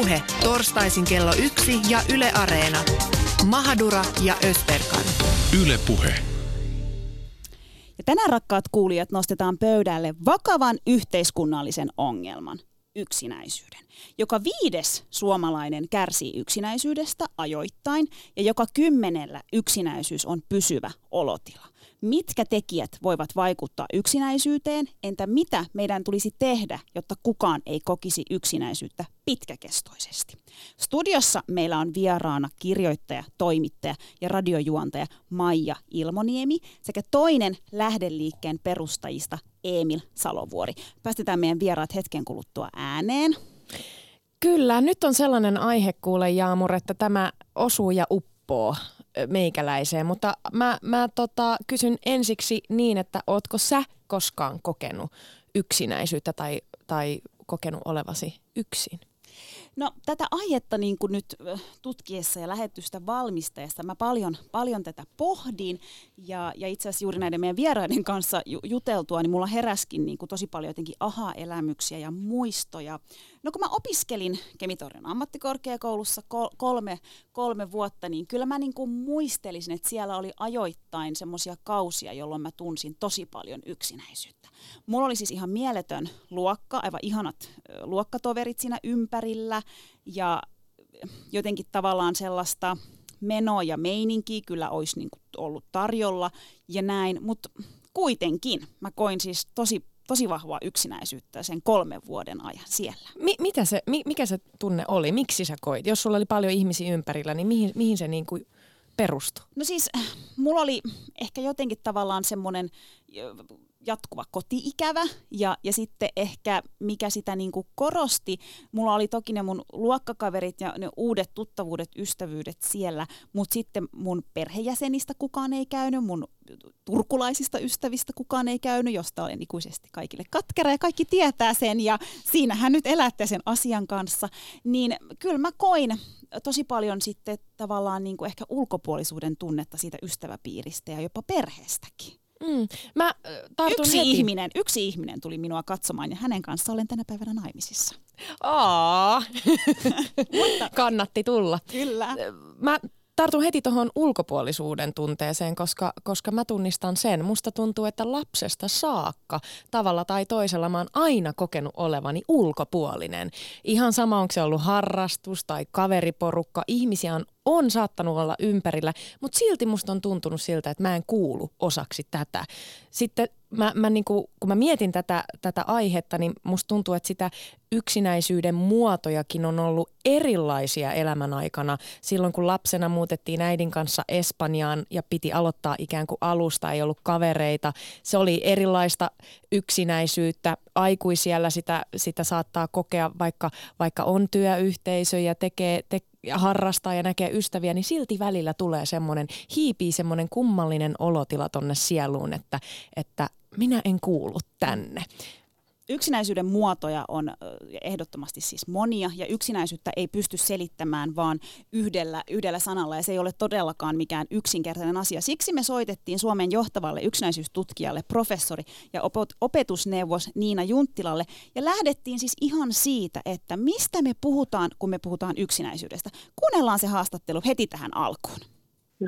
Puhe torstaisin kello 1 ja Yle Areena. Mahadura ja Özberkan. Yle Puhe. Ja tänään, rakkaat kuulijat, nostetaan pöydälle vakavan yhteiskunnallisen ongelman, yksinäisyyden. Joka 5. suomalainen kärsii yksinäisyydestä ajoittain ja joka 10. yksinäisyys on pysyvä olotila. Mitkä tekijät voivat vaikuttaa yksinäisyyteen? Entä mitä meidän tulisi tehdä, jotta kukaan ei kokisi yksinäisyyttä pitkäkestoisesti? Studiossa meillä on vieraana kirjoittaja, toimittaja ja radiojuontaja Maija Ilmoniemi sekä toinen Lähde-liikkeen perustajista Emil Salovuori. Päästetään meidän vieraat hetken kuluttua ääneen. Kyllä, nyt on sellainen aihe, kuule Jaamur, että tämä osuu ja uppoo meikäläiseen, mutta mä kysyn ensiksi niin, että ootko sä koskaan kokenut yksinäisyyttä tai kokenut olevasi yksin? No, tätä aihetta niin kuin nyt tutkiessa ja lähetystä valmisteessa mä paljon tätä pohdin ja itse asiassa juuri näiden meidän vieraiden kanssa juteltua, niin mulla heräskin niin kuin tosi paljon jotenkin aha-elämyksiä ja muistoja. No, kun mä opiskelin Kemi-Tornion ammattikorkeakoulussa 3 vuotta, niin kyllä mä niin kuin muistelisin, että siellä oli ajoittain semmoisia kausia, jolloin mä tunsin tosi paljon yksinäisyyttä. Mulla oli siis ihan mieletön luokka, aivan ihanat luokkatoverit siinä ympärillä ja jotenkin tavallaan sellaista menoa ja meininkiä kyllä olisi niin kuin ollut tarjolla ja näin, mutta kuitenkin mä koin siis tosi vahvaa yksinäisyyttä sen 3 vuoden ajan siellä. Mikä se tunne oli? Miksi sä koit? Jos sulla oli paljon ihmisiä ympärillä, niin mihin se niin kuin perustui? No siis mulla oli ehkä jotenkin tavallaan semmoinen jatkuva koti-ikävä ja sitten ehkä mikä sitä niin kuin korosti, mulla oli toki ne mun luokkakaverit ja ne uudet tuttavuudet, ystävyydet siellä, mutta sitten mun perhejäsenistä kukaan ei käynyt, mun turkulaisista ystävistä kukaan ei käynyt, josta olen ikuisesti kaikille katkera ja kaikki tietää sen ja siinähän nyt elätte sen asian kanssa, niin kyllä mä koin tosi paljon sitten tavallaan niin kuin ehkä ulkopuolisuuden tunnetta siitä ystäväpiiristä ja jopa perheestäkin. Mä tartun yksi ihminen tuli minua katsomaan ja hänen kanssaan olen tänä päivänä naimisissa. Kannatti tulla. Kyllä. Mä tartun heti tuohon ulkopuolisuuden tunteeseen, koska mä tunnistan sen. Musta tuntuu, että lapsesta saakka tavalla tai toisella mä oon aina kokenut olevani ulkopuolinen. Ihan sama, onko se ollut harrastus tai kaveriporukka. Ihmisiä on saattanut olla ympärillä, mutta silti musta on tuntunut siltä, että mä en kuulu osaksi tätä. Sitten mä niinku, kun mä mietin tätä aihetta, niin musta tuntuu, että sitä yksinäisyyden muotojakin on ollut erilaisia elämän aikana. Silloin kun lapsena muutettiin äidin kanssa Espanjaan ja piti aloittaa ikään kuin alusta, ei ollut kavereita. Se oli erilaista yksinäisyyttä. Aikuisiällä sitä saattaa kokea, vaikka on työyhteisö ja ja harrastaa ja näkee ystäviä, niin silti välillä tulee hiipii semmoinen kummallinen olotila tonne sieluun, että minä en kuulu tänne. Yksinäisyyden muotoja on ehdottomasti siis monia ja yksinäisyyttä ei pysty selittämään vaan yhdellä sanalla ja se ei ole todellakaan mikään yksinkertainen asia. Siksi me soitettiin Suomen johtavalle yksinäisyystutkijalle, professori ja opetusneuvos Niina Junttilalle ja lähdettiin siis ihan siitä, että mistä me puhutaan, kun me puhutaan yksinäisyydestä. Kuunnellaan se haastattelu heti tähän alkuun.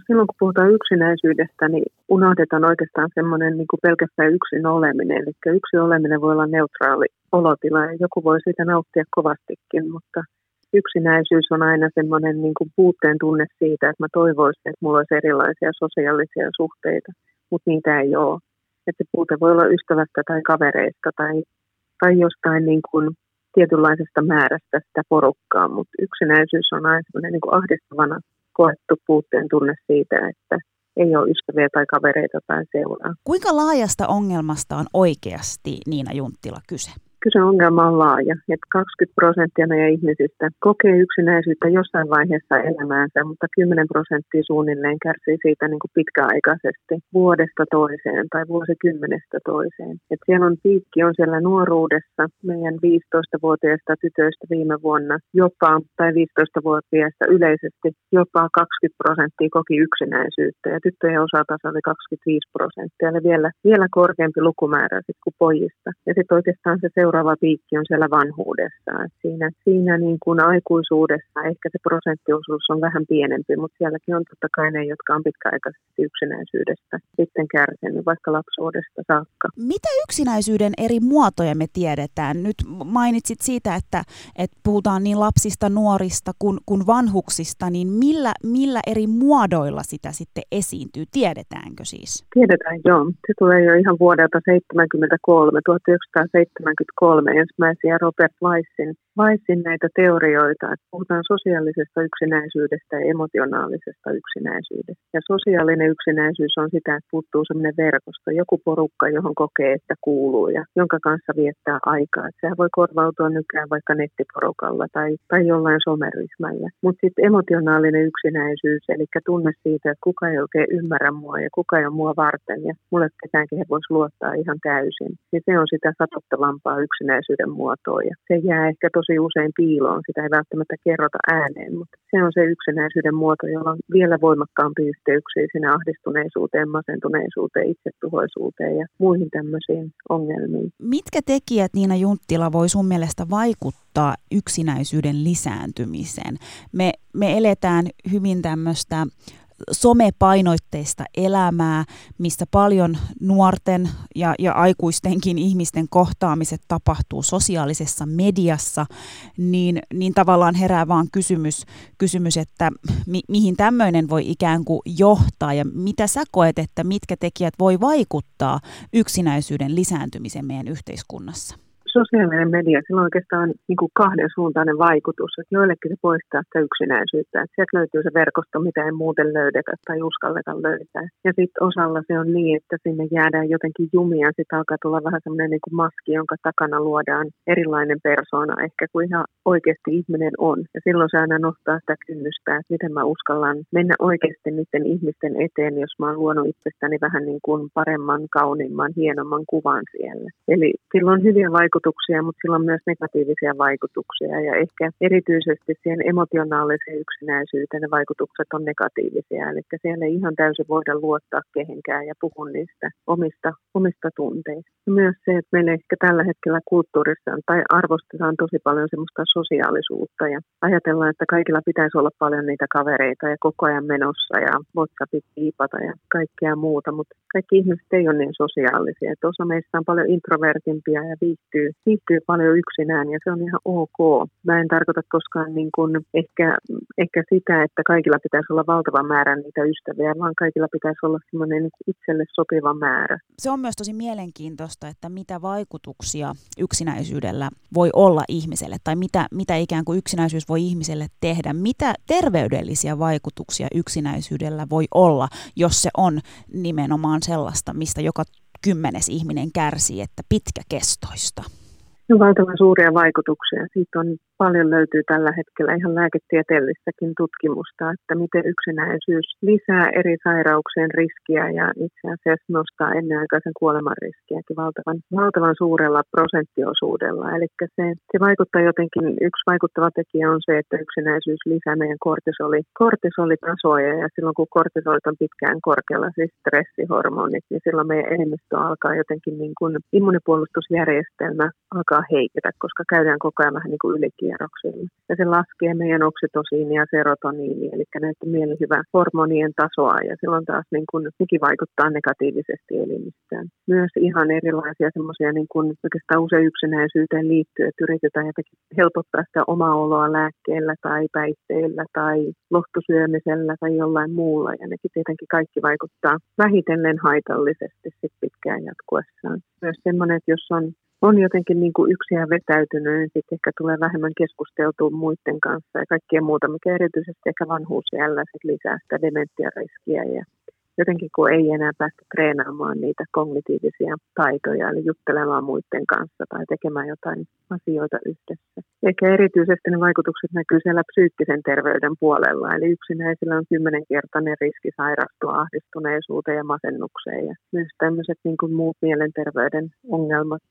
Silloin kun puhutaan yksinäisyydestä, niin unohdetaan oikeastaan semmoinen niin kuin pelkästään yksin oleminen. Eli yksin oleminen voi olla neutraali olotila ja joku voi siitä nauttia kovastikin, mutta yksinäisyys on aina semmoinen niin kuin puutteen tunne siitä, että mä toivoisin, että mulla olisi erilaisia sosiaalisia suhteita, mutta niitä ei ole. Että se puute voi olla ystävästä tai kavereista tai jostain niin kuin tietynlaisesta määrästä sitä porukkaa, mutta yksinäisyys on aina semmoinen niin kuin ahdistavana koettu puutteen tunne siitä, että ei ole ystäviä tai kavereita tai seuraa. Kuinka laajasta ongelmasta on oikeasti, Niina Junttila, kyse? Kyse ongelma on laaja. 20% meidän ihmisistä kokee yksinäisyyttä jossain vaiheessa elämäänsä, mutta 10% suunnilleen kärsii siitä niin kuin pitkäaikaisesti vuodesta toiseen tai vuosikymmenestä toiseen. Et siellä on piikki on siellä nuoruudessa meidän 15-vuotiaista tytöistä viime vuonna jopa, tai 15-vuotiaista yleisesti jopa 20% koki yksinäisyyttä ja tyttöjen osalta se oli 25%. Eli vielä korkeampi lukumäärä sit kuin pojista. Ja sitten oikeastaan se seuraava piikki on siellä vanhuudessa. Siinä niin kuin aikuisuudessa ehkä se prosenttiosuus on vähän pienempi, mutta sielläkin on totta kai ne, jotka on pitkäaikaisesti yksinäisyydestä sitten kärsinyt, vaikka lapsuudesta saakka. Mitä yksinäisyyden eri muotoja me tiedetään? Nyt mainitsit siitä, että puhutaan niin lapsista, nuorista kuin vanhuksista, niin millä eri muodoilla sitä sitten esiintyy? Tiedetäänkö siis? Tiedetään, joo. Se tulee jo ihan vuodelta 1973 ensimmäisiä Robert Laisin näitä teorioita, että puhutaan sosiaalisesta yksinäisyydestä ja emotionaalisesta yksinäisyydestä. Ja sosiaalinen yksinäisyys on sitä, että puuttuu semmoinen verkosto, joku porukka, johon kokee, että kuuluu ja jonka kanssa viettää aikaa. Et sehän voi korvautua nykyään vaikka nettiporukalla tai jollain someryhmällä. Mutta sitten emotionaalinen yksinäisyys, eli tunne siitä, että kuka ei oikein ymmärrä mua ja kuka ei ole mua varten ja mulle ketäänkin he voisi luottaa ihan täysin. Ja se on sitä satuttavampaa yksinäisyyden muotoa ja se jää ehkä tosi usein piiloon. Sitä ei välttämättä kerrota ääneen, mutta se on se yksinäisyyden muoto, jolla on vielä voimakkaampi yhteyksiä sinä ahdistuneisuuteen, masentuneisuuteen, itsetuhoisuuteen ja muihin tämmöisiin ongelmiin. Mitkä tekijät, Niina Junttila, voi sun mielestä vaikuttaa yksinäisyyden lisääntymiseen? Me eletään hyvin tämmöistä somepainoitteista elämää, missä paljon nuorten ja aikuistenkin ihmisten kohtaamiset tapahtuu sosiaalisessa mediassa, niin tavallaan herää vaan kysymys että mihin tämmöinen voi ikään kuin johtaa ja mitä sä koet, että mitkä tekijät voi vaikuttaa yksinäisyyden lisääntymiseen meidän yhteiskunnassa? Sosiaalinen media, sillä on oikeastaan niin kuin kahden suuntainen vaikutus, että joillekin se poistaa sitä yksinäisyyttä, että sieltä löytyy se verkosto, mitä ei muuten löydetä tai uskalleta löytää. Ja sitten osalla se on niin, että sinne jäädään jotenkin jumia, sitten alkaa tulla vähän semmoinen niin kuin maski, jonka takana luodaan erilainen persoona ehkä kuin ihan oikeasti ihminen on. Ja silloin se aina nostaa sitä kynnystä, että miten mä uskallan mennä oikeasti niiden ihmisten eteen, jos mä oon luonut itsestäni vähän niin kuin paremman, kauniimman, hienomman kuvan siellä. Eli silloin on hyviä vaikutuksia, mutta sillä on myös negatiivisia vaikutuksia ja ehkä erityisesti siihen emotionaaliseen yksinäisyyteen ne vaikutukset on negatiivisia. Eli siellä ei ihan täysin voida luottaa kehenkään ja puhua niistä omista tunteista. Myös se, että meillä ehkä tällä hetkellä kulttuurissa tai arvostetaan tosi paljon semmoista sosiaalisuutta ja ajatellaan, että kaikilla pitäisi olla paljon niitä kavereita ja koko ajan menossa ja WhatsAppit piipata ja kaikkea muuta, mutta kaikki ihmiset ei ole niin sosiaalisia. Et osa meistä on paljon introvertimpia ja viihtyy paljon yksinään ja se on ihan ok. Mä en tarkoita koskaan niin kuin ehkä sitä, että kaikilla pitäisi olla valtava määrä niitä ystäviä, vaan kaikilla pitäisi olla semmoinen itselle sopiva määrä. Se on myös tosi mielenkiintoista, että mitä vaikutuksia yksinäisyydellä voi olla ihmiselle tai mitä ikään kuin yksinäisyys voi ihmiselle tehdä. Mitä terveydellisiä vaikutuksia yksinäisyydellä voi olla, jos se on nimenomaan sellaista, mistä joka 10. ihminen kärsii, että pitkäkestoista. No, valtavan suuria vaikutuksia. Siitä on paljon löytyy tällä hetkellä ihan lääketieteellistäkin tutkimusta, että miten yksinäisyys lisää eri sairauksien riskiä ja itse asiassa nostaa ennenaikaisen kuoleman riskiäkin valtavan suurella prosenttiosuudella. Eli se vaikuttaa jotenkin, yksi vaikuttava tekijä on se, että yksinäisyys lisää meidän kortisolitasoja ja silloin kun kortisolit on pitkään korkealla, siis stressihormonit, niin silloin meidän elimistö alkaa jotenkin niin kuin immunipuolustusjärjestelmä alkaa heiketä, koska käydään koko ajan vähän niin kuin ylikierroksilla. Ja se laskee meidän oksitosiinia ja serotoniinia, eli näiden mielihyvän hormonien tasoa, ja silloin taas niin kuin sekin vaikuttaa negatiivisesti elimistään. Myös ihan erilaisia semmoisia, niin kuin oikeastaan usein yksinäisyyteen liittyy, että yritetään jotenkin helpottaa sitä omaa oloa lääkkeellä tai päihteillä tai lohtusyömisellä tai jollain muulla, ja nekin tietenkin kaikki vaikuttaa vähitellen haitallisesti sit pitkään jatkuessaan. Myös semmoinen, että jos on jotenkin niin kuin yksiään vetäytynyt, niin sitten ehkä tulee vähemmän keskusteltua muiden kanssa ja kaikkea muuta, mikä erityisesti ehkä vanhuusjällä lisää sitä dementiariskiä ja jotenkin kun ei enää päästä treenaamaan niitä kognitiivisia taitoja, eli juttelemaan muiden kanssa tai tekemään jotain asioita yhdessä. Ehkä erityisesti ne vaikutukset näkyy siellä psyykkisen terveyden puolella, eli yksinäisillä on 10-kertainen riski sairastua ahdistuneisuuteen ja masennukseen ja myös tämmöiset niin kuin muut mielenterveyden ongelmat,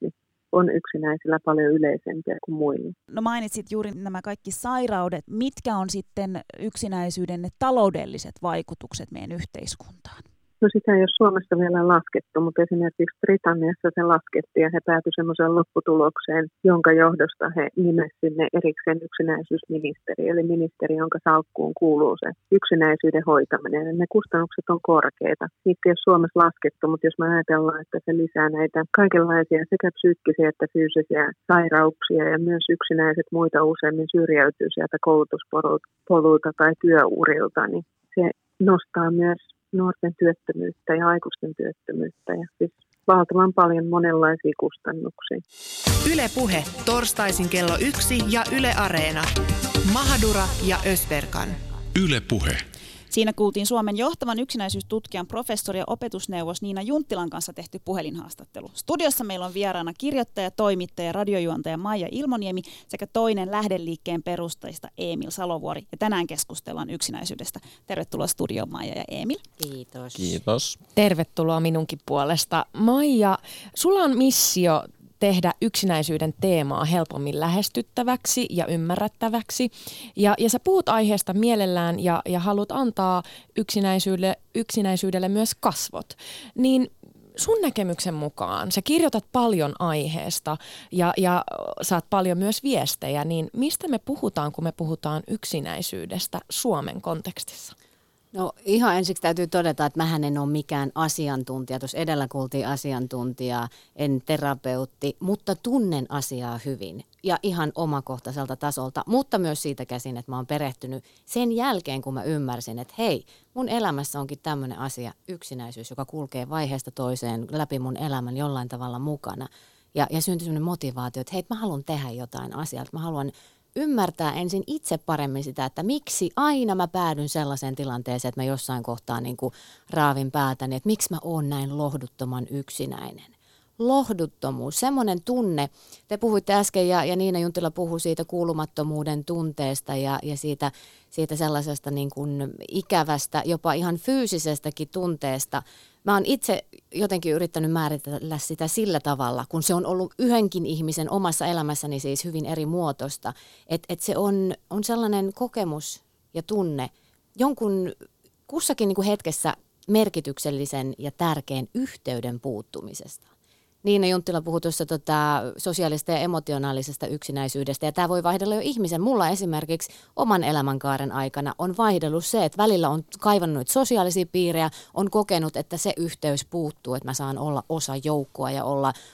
on yksinäisillä paljon yleisempiä kuin muilla. No, mainitsit juuri nämä kaikki sairaudet. Mitkä on sitten yksinäisyyden ne taloudelliset vaikutukset meidän yhteiskuntaan? No sitä ei ole Suomessa vielä laskettu, mutta esimerkiksi Britanniassa se laskettiin ja he päätyivät semmoiseen lopputulokseen, jonka johdosta he nimesivät sinne erikseen yksinäisyysministeri, eli ministeri, jonka salkkuun kuuluu se yksinäisyyden hoitaminen. Ja ne kustannukset on korkeita. Niitä ei ole Suomessa laskettu, mutta jos me ajatellaan, että se lisää näitä kaikenlaisia sekä psyykkisiä että fyysisiä sairauksia ja myös yksinäiset muita useammin syrjäytyy sieltä koulutuspolulta tai työurilta, niin se nostaa myös nuorten työttömyyttä ja aikuisten työttömyyttä ja siis valtavan paljon monenlaisia kustannuksia. Yle Puhe torstaisin kello 1 ja Yle Areena. Mahadura ja Özberkan. Yle Puhe. Siinä kuultiin Suomen johtavan yksinäisyystutkijan professori ja opetusneuvos Niina Junttilan kanssa tehty puhelinhaastattelu. Studiossa meillä on vieraana kirjoittaja, toimittaja, radiojuontaja Maija Ilmoniemi sekä toinen Lähde-liikkeen perustajista Emil Salovuori. Ja tänään keskustellaan yksinäisyydestä. Tervetuloa studioon Maija ja Emil. Kiitos. Kiitos. Tervetuloa minunkin puolesta. Maija, sulla on missio tehdä yksinäisyyden teemaa helpommin lähestyttäväksi ja ymmärrettäväksi. Ja sä puhut aiheesta mielellään ja haluat antaa yksinäisyydelle myös kasvot. Niin sun näkemyksen mukaan sä kirjoitat paljon aiheesta ja saat paljon myös viestejä, niin mistä me puhutaan, kun me puhutaan yksinäisyydestä Suomen kontekstissa? No ihan ensiksi täytyy todeta, että mähän en ole mikään asiantuntija. Tuossa edellä kuultiin asiantuntijaa, en terapeutti, mutta tunnen asiaa hyvin ja ihan omakohtaiselta tasolta, mutta myös siitä käsin, että mä oon perehtynyt sen jälkeen, kun mä ymmärsin, että hei, mun elämässä onkin tämmöinen asia, yksinäisyys, joka kulkee vaiheesta toiseen läpi mun elämän jollain tavalla mukana. Ja syntyi semmoinen motivaatio, että hei, mä haluan tehdä jotain asiaa, että mä haluan ymmärtää ensin itse paremmin sitä, että miksi aina mä päädyn sellaiseen tilanteeseen, että mä jossain kohtaa niin kuin raavin päätäni, että miksi mä oon näin lohduttoman yksinäinen. Lohduttomuus, semmoinen tunne. Te puhuitte äsken ja Niina Junttila puhui siitä kuulumattomuuden tunteesta ja siitä sellaisesta niin kuin ikävästä, jopa ihan fyysisestäkin tunteesta. Mä oon itse jotenkin yrittänyt määritellä sitä sillä tavalla, kun se on ollut yhdenkin ihmisen omassa elämässäni siis hyvin eri muotoista, että se on sellainen kokemus ja tunne jonkun kussakin niin kuin hetkessä merkityksellisen ja tärkeän yhteyden puuttumisesta. Niina Junttila puhui tuossa sosiaalista ja emotionaalisesta yksinäisyydestä, ja tämä voi vaihdella jo ihmisen. Mulla esimerkiksi oman elämänkaaren aikana on vaihdellut se, että välillä on kaivannut sosiaalisia piirejä, on kokenut, että se yhteys puuttuu, että mä saan olla osa joukkoa ja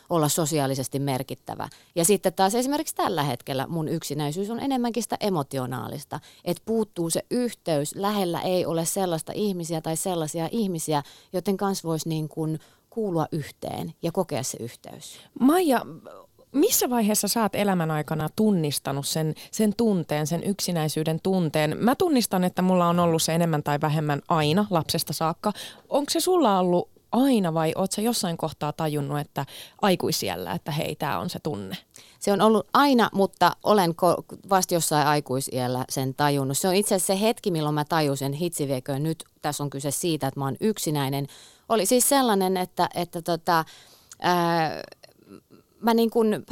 olla sosiaalisesti merkittävä. Ja sitten taas esimerkiksi tällä hetkellä mun yksinäisyys on enemmänkin sitä emotionaalista, että puuttuu se yhteys, lähellä ei ole sellaista ihmisiä tai sellaisia ihmisiä, joiden kanssa voisi niin kuin kuulua yhteen ja kokea se yhteys. Maija, missä vaiheessa sä oot elämän aikana tunnistanut sen tunteen, sen yksinäisyyden tunteen? Mä tunnistan, että mulla on ollut se enemmän tai vähemmän aina lapsesta saakka. Onko se sulla ollut aina vai oot sä jossain kohtaa tajunnut, että aikuisiällä, että hei, tää on se tunne? Se on ollut aina, mutta olen vasta jossain aikuisiällä sen tajunnut. Se on itse asiassa se hetki, milloin mä tajusin, hitsiviekö nyt tässä on kyse siitä, että mä oon yksinäinen. Oli siis sellainen, että mä niin kuin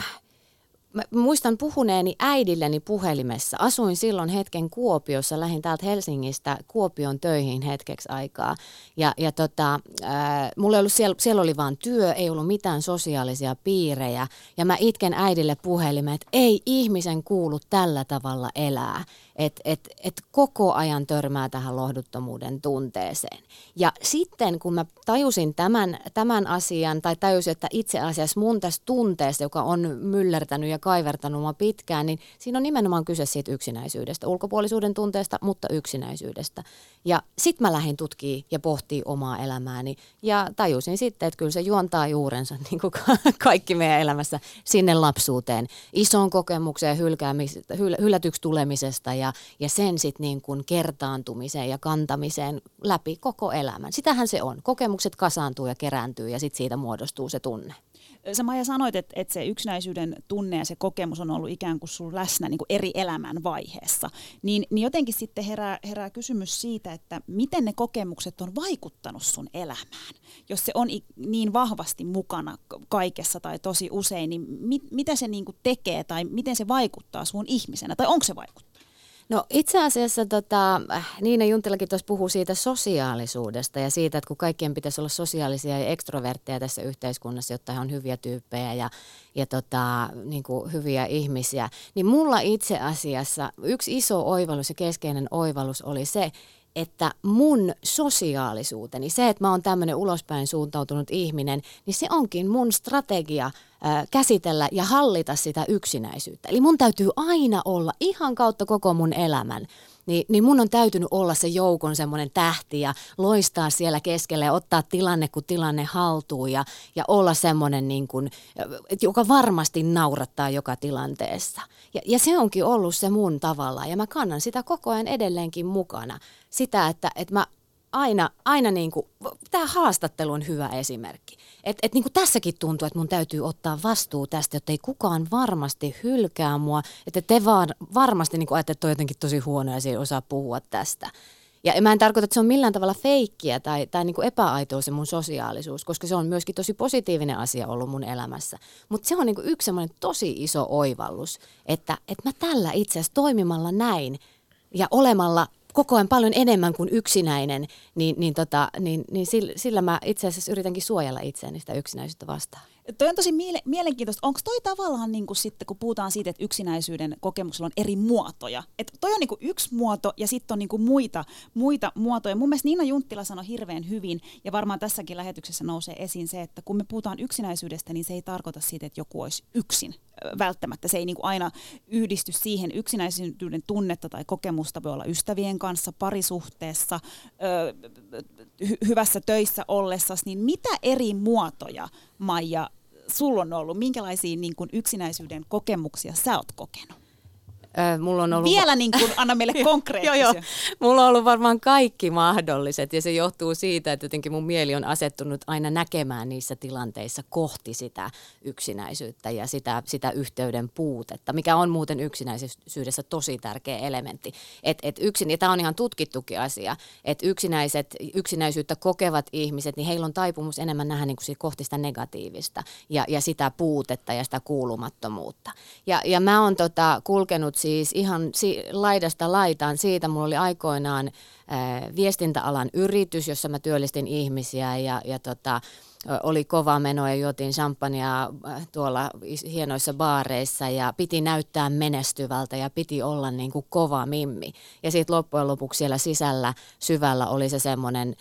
mä muistan puhuneeni äidilleni puhelimessa. Asuin silloin hetken Kuopiossa, lähdin täältä Helsingistä Kuopion töihin hetkeksi aikaa. Ja mulla ei ollut siellä oli vaan työ, ei ollut mitään sosiaalisia piirejä. Ja mä itken äidille puhelimeen, että ei ihmisen kuulu tällä tavalla elää. Et koko ajan törmää tähän lohduttomuuden tunteeseen. Ja sitten kun mä tajusin tämän asian, tai tajusin, että itse asiassa mun tässä tunteessa, joka on myllertänyt ja kaivertanut mua pitkään, niin siinä on nimenomaan kyse siitä yksinäisyydestä, ulkopuolisuuden tunteesta, mutta yksinäisyydestä. Ja sitten mä lähdin tutkimaan ja pohtimaan omaa elämääni, ja tajusin sitten, että kyllä se juontaa juurensa, niin kuin kaikki meidän elämässä, sinne lapsuuteen, isoon kokemukseen hylätyksi tulemisesta ja sen sitten niin kuin kertaantumiseen ja kantamiseen läpi koko elämän. Sitähän se on. Kokemukset kasaantuu ja kerääntyy ja sitten siitä muodostuu se tunne. Sä Maija sanoit, että se yksinäisyyden tunne ja se kokemus on ollut ikään kuin sun läsnä niin kuin eri elämän vaiheessa. Niin jotenkin sitten herää kysymys siitä, että miten ne kokemukset on vaikuttanut sun elämään. Jos se on niin vahvasti mukana kaikessa tai tosi usein, niin mitä se niin kuin tekee tai miten se vaikuttaa sun ihmisenä tai onko se vaikuttanut? No itse asiassa Niina Junttilakin tuossa puhuu siitä sosiaalisuudesta ja siitä, että kun kaikkien pitäisi olla sosiaalisia ja ekstrovertteja tässä yhteiskunnassa, jotta he on hyviä tyyppejä ja niin kuin hyviä ihmisiä, niin mulla itse asiassa yksi iso oivallus ja keskeinen oivallus oli se, että mun sosiaalisuuteni, se, että mä oon tämmöinen ulospäin suuntautunut ihminen, niin se onkin mun strategia käsitellä ja hallita sitä yksinäisyyttä. Eli mun täytyy aina olla ihan kautta koko mun elämän. Niin mun on täytynyt olla se joukon semmoinen tähti ja loistaa siellä keskellä ja ottaa tilanne, kun tilanne haltuu ja olla semmoinen, niin kuin, joka varmasti naurattaa joka tilanteessa. Ja se onkin ollut se mun tavallaan ja mä kannan sitä koko ajan edelleenkin mukana. Sitä, että mä aina niin kuin, tämä haastattelu on hyvä esimerkki. Että niin kuin tässäkin tuntuu, että mun täytyy ottaa vastuu tästä, jotta ei kukaan varmasti hylkää mua. Että te varmasti niin kuin ajattelee, että on jotenkin tosi huono ja se ei osaa puhua tästä. Ja mä en tarkoita, että se on millään tavalla feikkiä tai niin kuin epäaitoa se mun sosiaalisuus, koska se on myöskin tosi positiivinen asia ollut mun elämässä. Mutta se on niin kuin yksi semmoinen tosi iso oivallus, että mä tällä itse asiassa toimimalla näin ja olemalla koko ajan paljon enemmän kuin yksinäinen, niin sillä mä itse asiassa yritänkin suojella itseäni sitä yksinäisyyttä vastaan. Toi on tosi mielenkiintoista. Onko toi tavallaan niin kuin sitten, kun puhutaan siitä, että yksinäisyyden kokemuksella on eri muotoja? Että toi on niin kuin yksi muoto ja sitten on niin kuin muita muotoja. Mun mielestä Niina Junttila sanoi hirveän hyvin ja varmaan tässäkin lähetyksessä nousee esiin se, että kun me puhutaan yksinäisyydestä, niin se ei tarkoita siitä, että joku olisi yksin välttämättä. Se ei niin kuin aina yhdisty siihen yksinäisyyden tunnetta tai kokemusta. Voi olla ystävien kanssa, parisuhteessa, hyvässä töissä ollessasi. Niin mitä eri muotoja, Maija, sulla on ollut? Minkälaisia niin kuin yksinäisyyden kokemuksia sä oot kokenut? Mulla on ollut vielä niin kuin, anna meille konkreettisia. Joo. Mulla on ollut varmaan kaikki mahdolliset ja se johtuu siitä, että jotenkin mun mieli on asettunut aina näkemään niissä tilanteissa kohti sitä yksinäisyyttä ja sitä yhteyden puutetta, mikä on muuten yksinäisyydessä tosi tärkeä elementti. Ja tämä on ihan tutkittukin asia, että yksinäisyyttä kokevat ihmiset, niin heillä on taipumus enemmän nähdä niin kuin kohti sitä negatiivista ja sitä puutetta ja sitä kuulumattomuutta. Ja mä oon kulkenut siis ihan laidasta laitaan siitä. Mulla oli aikoinaan viestintäalan yritys, jossa mä työllistin ihmisiä ja oli kova meno ja juotiin champagnea tuolla hienoissa baareissa ja piti näyttää menestyvältä ja piti olla niin kuin kova mimmi. Ja sitten loppujen lopuksi siellä sisällä syvällä oli se semmoinen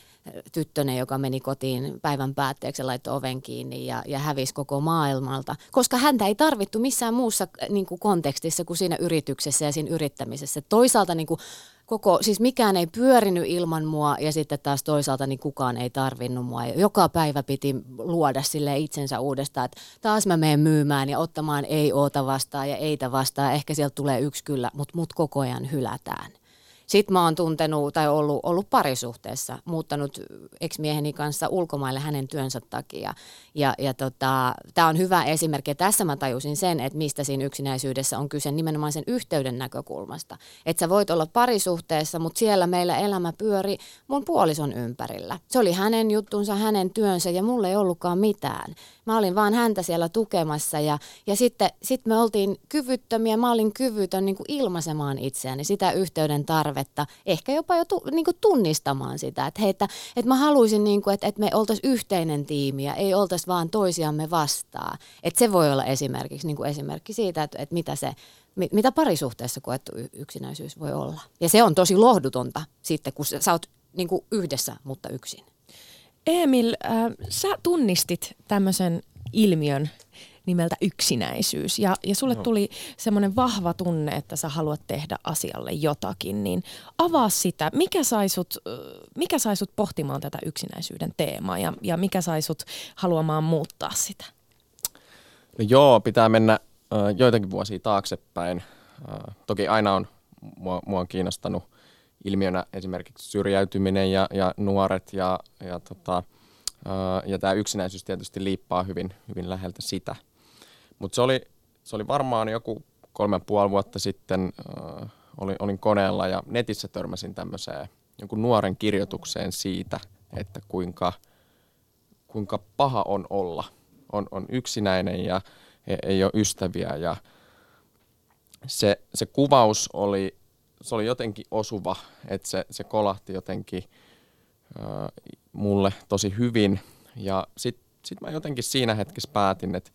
tyttönen, joka meni kotiin päivän päätteeksi ja laittoi oven kiinni ja hävisi koko maailmalta, koska häntä ei tarvittu missään muussa niin kuin kontekstissa kuin siinä yrityksessä ja siinä yrittämisessä. Toisaalta niin kuin siis mikään ei pyörinyt ilman mua ja sitten taas toisaalta niin kukaan ei tarvinnut mua. Ja joka päivä piti luoda sille itsensä uudestaan, että taas mä menen myymään ja ottamaan ei-oota vastaan ja eitä vastaan. Ehkä sieltä tulee yksi kyllä, mutta mut koko ajan hylätään. Sitten mä oon tuntenut tai ollut parisuhteessa, muuttanut ex-mieheni kanssa ulkomaille hänen työnsä takia. Ja tämä on hyvä esimerkki. Tässä mä tajusin sen, että mistä siinä yksinäisyydessä on kyse nimenomaan sen yhteyden näkökulmasta. Että sä voit olla parisuhteessa, mutta siellä meillä elämä pyöri mun puolison ympärillä. Se oli hänen juttunsa, hänen työnsä ja mulla ei ollutkaan mitään. Mä olin vaan häntä siellä tukemassa ja sitten me oltiin kyvyttömiä. Mä olin kyvytön niin kuin ilmaisemaan itseäni sitä yhteyden tarvetta. Ehkä jopa jo niinku tunnistamaan sitä, että mä haluaisin, niinku, että me oltaisiin yhteinen tiimi ja ei oltaisi vaan toisiamme vastaan. Että se voi olla esimerkiksi niinku esimerkki siitä, että mitä parisuhteessa koettu yksinäisyys voi olla. Ja se on tosi lohdutonta sitten, kun sä oot niinku yhdessä, mutta yksin. Emil, sä tunnistit tämmöisen ilmiön nimeltä yksinäisyys. Ja sulle tuli semmoinen vahva tunne, että sä haluat tehdä asialle jotakin, niin avaa sitä. Mikä sai sut pohtimaan tätä yksinäisyyden teemaa ja mikä sai sut haluamaan muuttaa sitä? No joo, pitää mennä joitakin vuosia taaksepäin. Toki aina on mua on kiinnostanut ilmiönä esimerkiksi syrjäytyminen ja nuoret ja tämä yksinäisyys tietysti liippaa hyvin, hyvin läheltä sitä. Mutta se oli varmaan joku 3,5 vuotta sitten, olin koneella ja netissä törmäsin tämmöiseen jonkun nuoren kirjoitukseen siitä, että kuinka paha on olla. On yksinäinen ja ei ole ystäviä ja se kuvaus oli se oli jotenkin osuva, että se kolahti jotenkin mulle tosi hyvin. Ja sit mä jotenkin siinä hetkessä päätin, että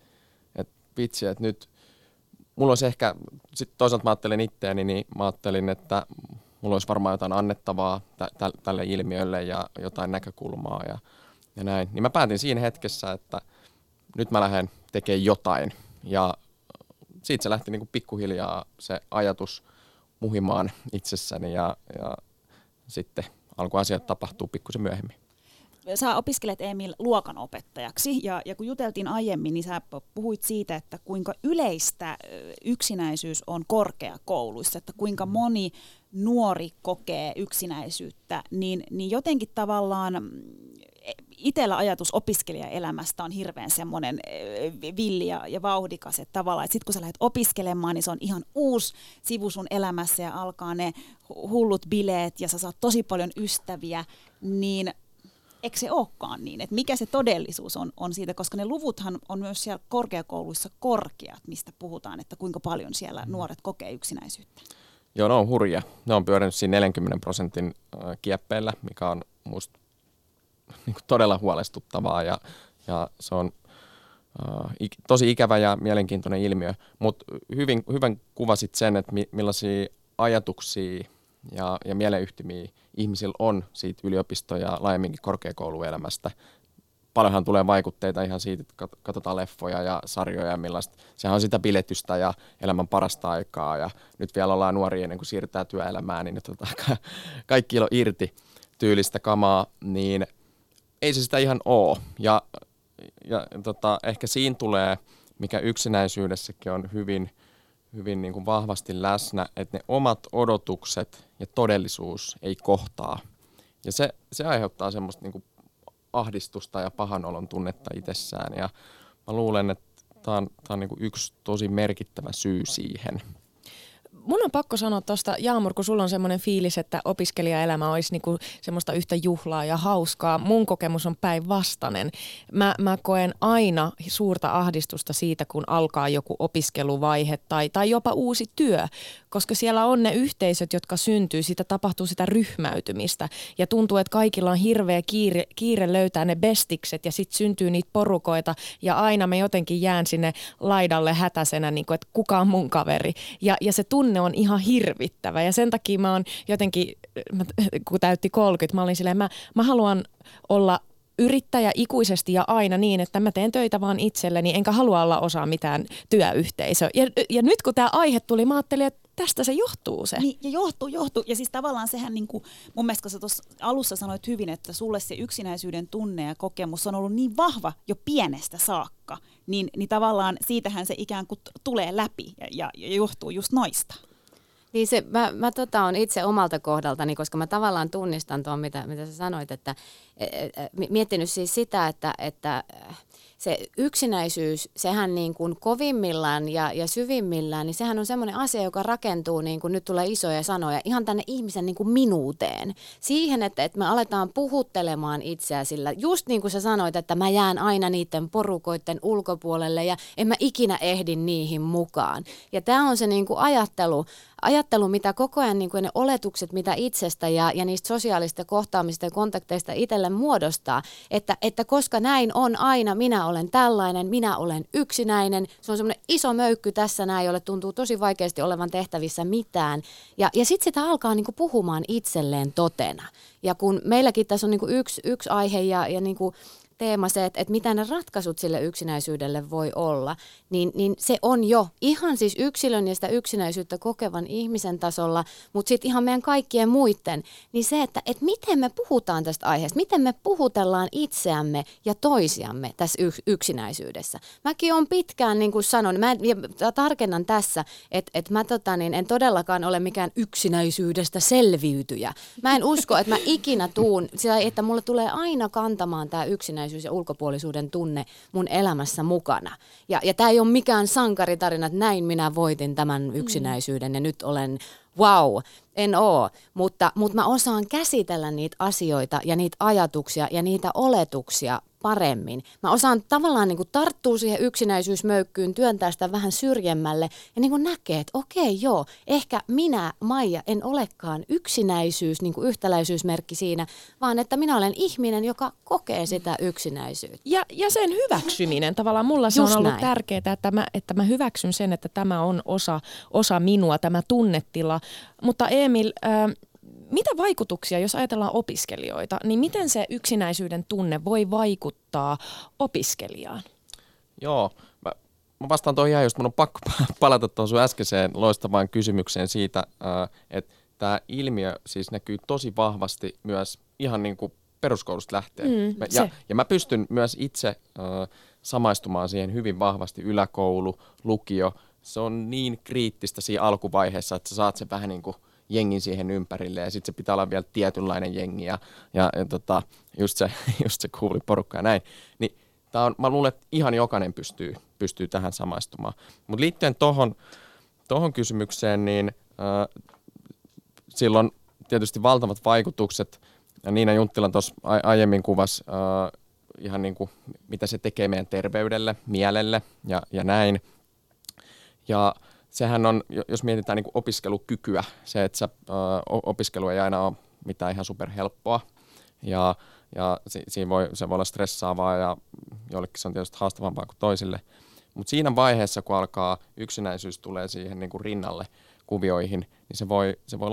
vitsi, että nyt mulla olisi ehkä, sit toisaalta mä ajattelin itteeni, niin mä ajattelin, että mulla olisi varmaan jotain annettavaa tälle ilmiölle ja jotain näkökulmaa ja näin. Niin mä päätin siinä hetkessä, että nyt mä lähden tekemään jotain. Ja siitä se lähti niin kuin pikkuhiljaa se ajatus muhimaan itsessäni ja sitten alkoi asiat tapahtua pikkusen myöhemmin. Sä opiskelet, Emil, luokanopettajaksi ja kun juteltiin aiemmin, niin sä puhuit siitä, että kuinka yleistä yksinäisyys on korkeakouluissa, että kuinka moni nuori kokee yksinäisyyttä, niin jotenkin tavallaan itsellä ajatus opiskelijaelämästä on hirveän semmoinen villi ja vauhdikas, että tavallaan, että sit kun sä lähdet opiskelemaan, niin se on ihan uusi sivu sun elämässä ja alkaa ne hullut bileet ja sä saat tosi paljon ystäviä, niin eikö se olekaan niin? Että mikä se todellisuus on siitä, koska ne luvuthan on myös siellä korkeakouluissa korkeat, mistä puhutaan, että kuinka paljon siellä nuoret kokee yksinäisyyttä. Joo, ne on hurja. Ne on pyörinyt siinä 40% kieppeillä, mikä on musta niin kuin todella huolestuttavaa ja se on tosi ikävä ja mielenkiintoinen ilmiö. Mutta hyvän kuvasit sen, että millaisia ajatuksia ja mieleyhtymiä ihmisillä on siitä yliopisto- ja laajemminkin korkeakouluelämästä. Paljonhan tulee vaikutteita ihan siitä, että katsotaan leffoja ja sarjoja ja millaista. Sehän on sitä biletystä ja elämän parasta aikaa ja nyt vielä ollaan nuoria ennen kuin siirrytään työelämään, niin nyt otetaan kaikki ilo irti tyylistä kamaa, niin ei se sitä ihan ole. Ja ehkä siinä tulee, mikä yksinäisyydessäkin on hyvin niin kuin vahvasti läsnä, että ne omat odotukset ja todellisuus ei kohtaa. Ja se aiheuttaa semmoista niin kuin ahdistusta ja pahanolon tunnetta itsessään. Ja mä luulen, että tää on niin kuin yksi tosi merkittävä syy siihen. Mun on pakko sanoa tuosta, Jaamur, kun sulla on semmoinen fiilis, että opiskelijaelämä olisi niinku semmoista yhtä juhlaa ja hauskaa. Mun kokemus on päinvastainen. Mä koen aina suurta ahdistusta siitä, kun alkaa joku opiskeluvaihe tai jopa uusi työ, koska siellä on ne yhteisöt, jotka syntyy, siitä tapahtuu sitä ryhmäytymistä ja tuntuu, että kaikilla on hirveä kiire löytää ne bestikset ja sitten syntyy niitä porukoita ja aina mä jotenkin jään sinne laidalle hätäisenä, niinku, että kuka on mun kaveri ja se tunne on ihan hirvittävä ja sen takia mä oon jotenkin, kun täytti 30, mä olin silleen, mä haluan olla yrittäjä ikuisesti ja aina niin, että mä teen töitä vaan itselleni, enkä halua olla osa mitään työyhteisöä. Ja nyt kun tää aihe tuli, mä ajattelin, että tästä se johtuu se. Niin, ja johtuu. Ja siis tavallaan sehän niin kuin, mun mielestä kun sä tuossa alussa sanoit hyvin, että sulle se yksinäisyyden tunne ja kokemus on ollut niin vahva jo pienestä saakka, niin tavallaan siitähän se ikään kuin tulee läpi ja johtuu just noista. Niin se, mä on itse omalta kohdaltani, koska mä tavallaan tunnistan tuon, mitä sä sanoit, että miettinyt siis sitä, että se yksinäisyys, sehän niin kuin kovimmillaan ja syvimmillään, niin sehän on semmoinen asia, joka rakentuu, niin kuin nyt tulee isoja sanoja, ihan tänne ihmisen niin kuin minuuteen. Siihen, että me aletaan puhuttelemaan itseä sillä, just niin kuin sä sanoit, että mä jään aina niiden porukoiden ulkopuolelle ja en mä ikinä ehdi niihin mukaan. Ja tää on se niin kuin ajattelu, mitä koko ajan niin kuin ne oletukset, mitä itsestä ja niistä sosiaalista kohtaamista ja kontakteista itselle muodostaa, että koska näin on aina, minä olen tällainen, minä olen yksinäinen, se on semmoinen iso möykky tässä näin, jolle tuntuu tosi vaikeasti olevan tehtävissä mitään. Ja sitten sitä alkaa niin kuin puhumaan itselleen totena. Ja kun meilläkin tässä on niin kuin yksi aihe ja niin kuin teema se, että mitä ne ratkaisut sille yksinäisyydelle voi olla, niin se on jo ihan siis yksilön ja sitä yksinäisyyttä kokevan ihmisen tasolla, mutta sitten ihan meidän kaikkien muiden, niin se, että miten me puhutaan tästä aiheesta, miten me puhutellaan itseämme ja toisiamme tässä yksinäisyydessä. Mäkin olen pitkään, niin kuin sanon, mä tarkennan tässä, että mä en todellakaan ole mikään yksinäisyydestä selviytyjä. Mä en usko, että mä ikinä tuun, että mulle tulee aina kantamaan tämä yksinäisyys ja ulkopuolisuuden tunne mun elämässä mukana. Ja tää ei ole mikään sankaritarina, että näin minä voitin tämän yksinäisyyden ja nyt olen wow, en oo, mutta mä osaan käsitellä niitä asioita ja niitä ajatuksia ja niitä oletuksia paremmin. Mä osaan tavallaan niin kuin tarttua siihen yksinäisyysmöykkyyn, työntää sitä vähän syrjemmälle ja niin kuin näkee, että okei joo, ehkä minä, Maija, en olekaan yksinäisyys, niin kuin yhtäläisyysmerkki siinä, vaan että minä olen ihminen, joka kokee sitä yksinäisyyttä. Ja sen hyväksyminen tavallaan, mulla se on ollut tärkeää, että mä hyväksyn sen, että tämä on osa minua, tämä tunnetila. Mutta Emil, mitä vaikutuksia, jos ajatellaan opiskelijoita, niin miten se yksinäisyyden tunne voi vaikuttaa opiskelijaan? Joo, mä vastaan tuohon ihan, jos mun on pakko palata tuohon sun äskeiseen loistavaan kysymykseen siitä, että tämä ilmiö siis näkyy tosi vahvasti myös ihan niin kuin peruskoulusta lähtien. Ja mä pystyn myös itse samaistumaan siihen hyvin vahvasti, yläkoulu, lukio. Se on niin kriittistä siinä alkuvaiheessa, että sä saat sen vähän niin kuin jengin siihen ympärille ja sitten se pitää olla vielä tietynlainen jengi ja just se kuuliporukka ja näin. Niin tää on, mä luulen, että ihan jokainen pystyy tähän samaistumaan. Mutta liittyen tohon kysymykseen, niin silloin tietysti valtavat vaikutukset. Ja Niina Junttilan tuossa aiemmin kuvasi ihan niin kuin mitä se tekee meidän terveydelle, mielelle ja näin. Ja sehän on, jos mietitään niin kuin opiskelukykyä, se, että opiskelu ei aina ole mitään ihan superhelppoa ja se voi olla stressaavaa ja joillekin se on tietysti haastavampaa kuin toisille. Mutta siinä vaiheessa, kun alkaa yksinäisyys tulee siihen niin kuin rinnalle kuvioihin, niin se voi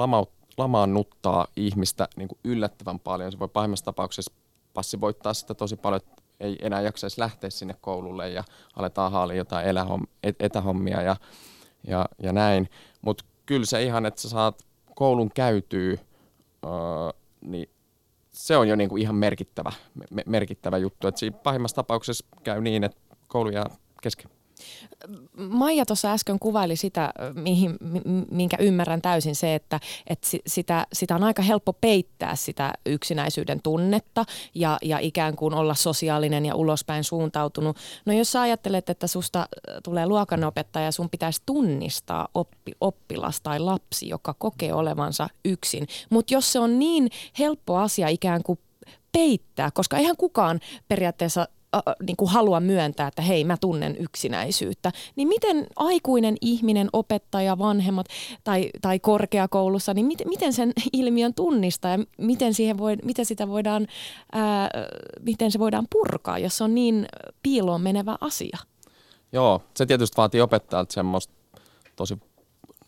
lamaannuttaa ihmistä niin kuin yllättävän paljon. Se voi pahimmassa tapauksessa passivoittaa sitä tosi paljon, ei enää jaksaisi lähteä sinne koululle ja aletaan haalia jotain etähommia ja näin. Mutta kyllä se ihan, että sä saat koulun käytyä, niin se on jo niinku ihan merkittävä juttu. Et siinä pahimmassa tapauksessa käy niin, että koulu jää kesken. Maija tuossa äsken kuvaili sitä, minkä ymmärrän täysin, se, että sitä on aika helppo peittää sitä yksinäisyyden tunnetta ja ikään kuin olla sosiaalinen ja ulospäin suuntautunut. No jos sä ajattelet, että susta tulee luokanopettaja ja sun pitäisi tunnistaa oppilas tai lapsi, joka kokee olevansa yksin, mutta jos se on niin helppo asia ikään kuin peittää, koska eihän kukaan periaatteessa niin kuin halua myöntää, että hei, mä tunnen yksinäisyyttä, niin miten aikuinen ihminen, opettaja, vanhemmat tai korkeakoulussa, niin miten sen ilmiön tunnistaa ja miten se voidaan purkaa, jos se on niin piiloon menevä asia? Joo, se tietysti vaatii opettajalta semmoista tosi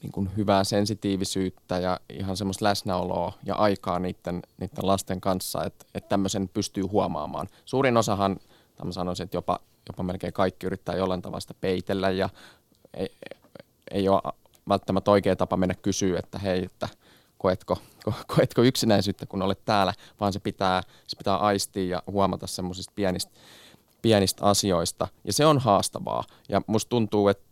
niin kuin hyvää sensitiivisyyttä ja ihan semmoista läsnäoloa ja aikaa niiden lasten kanssa, että tämmöisen pystyy huomaamaan. Suurin osahan, mä sanoisin, että jopa melkein kaikki yrittää jollain tavalla sitä peitellä ja ei ole välttämättä oikea tapa mennä kysyä, että hei, että koetko yksinäisyyttä, kun olet täällä, vaan se pitää aistia ja huomata semmoisista pienistä asioista. Ja se on haastavaa ja musta tuntuu, että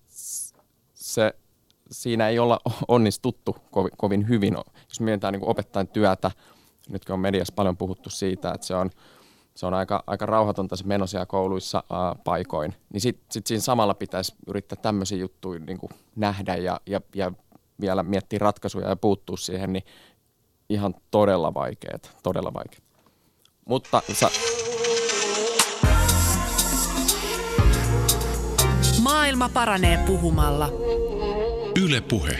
siinä ei olla onnistuttu kovin hyvin. Jos mietitään niin kuin opettajan työtä, nytkin on mediassa paljon puhuttu siitä, että se on aika rauhatonta se meno siellä kouluissa paikoin, niin sit siinä samalla pitäisi yrittää tämmöisiä juttuja niin kuin nähdä ja vielä miettiä ratkaisuja ja puuttua siihen, niin ihan todella vaikeet. Mutta maailma paranee puhumalla. Yle Puhe.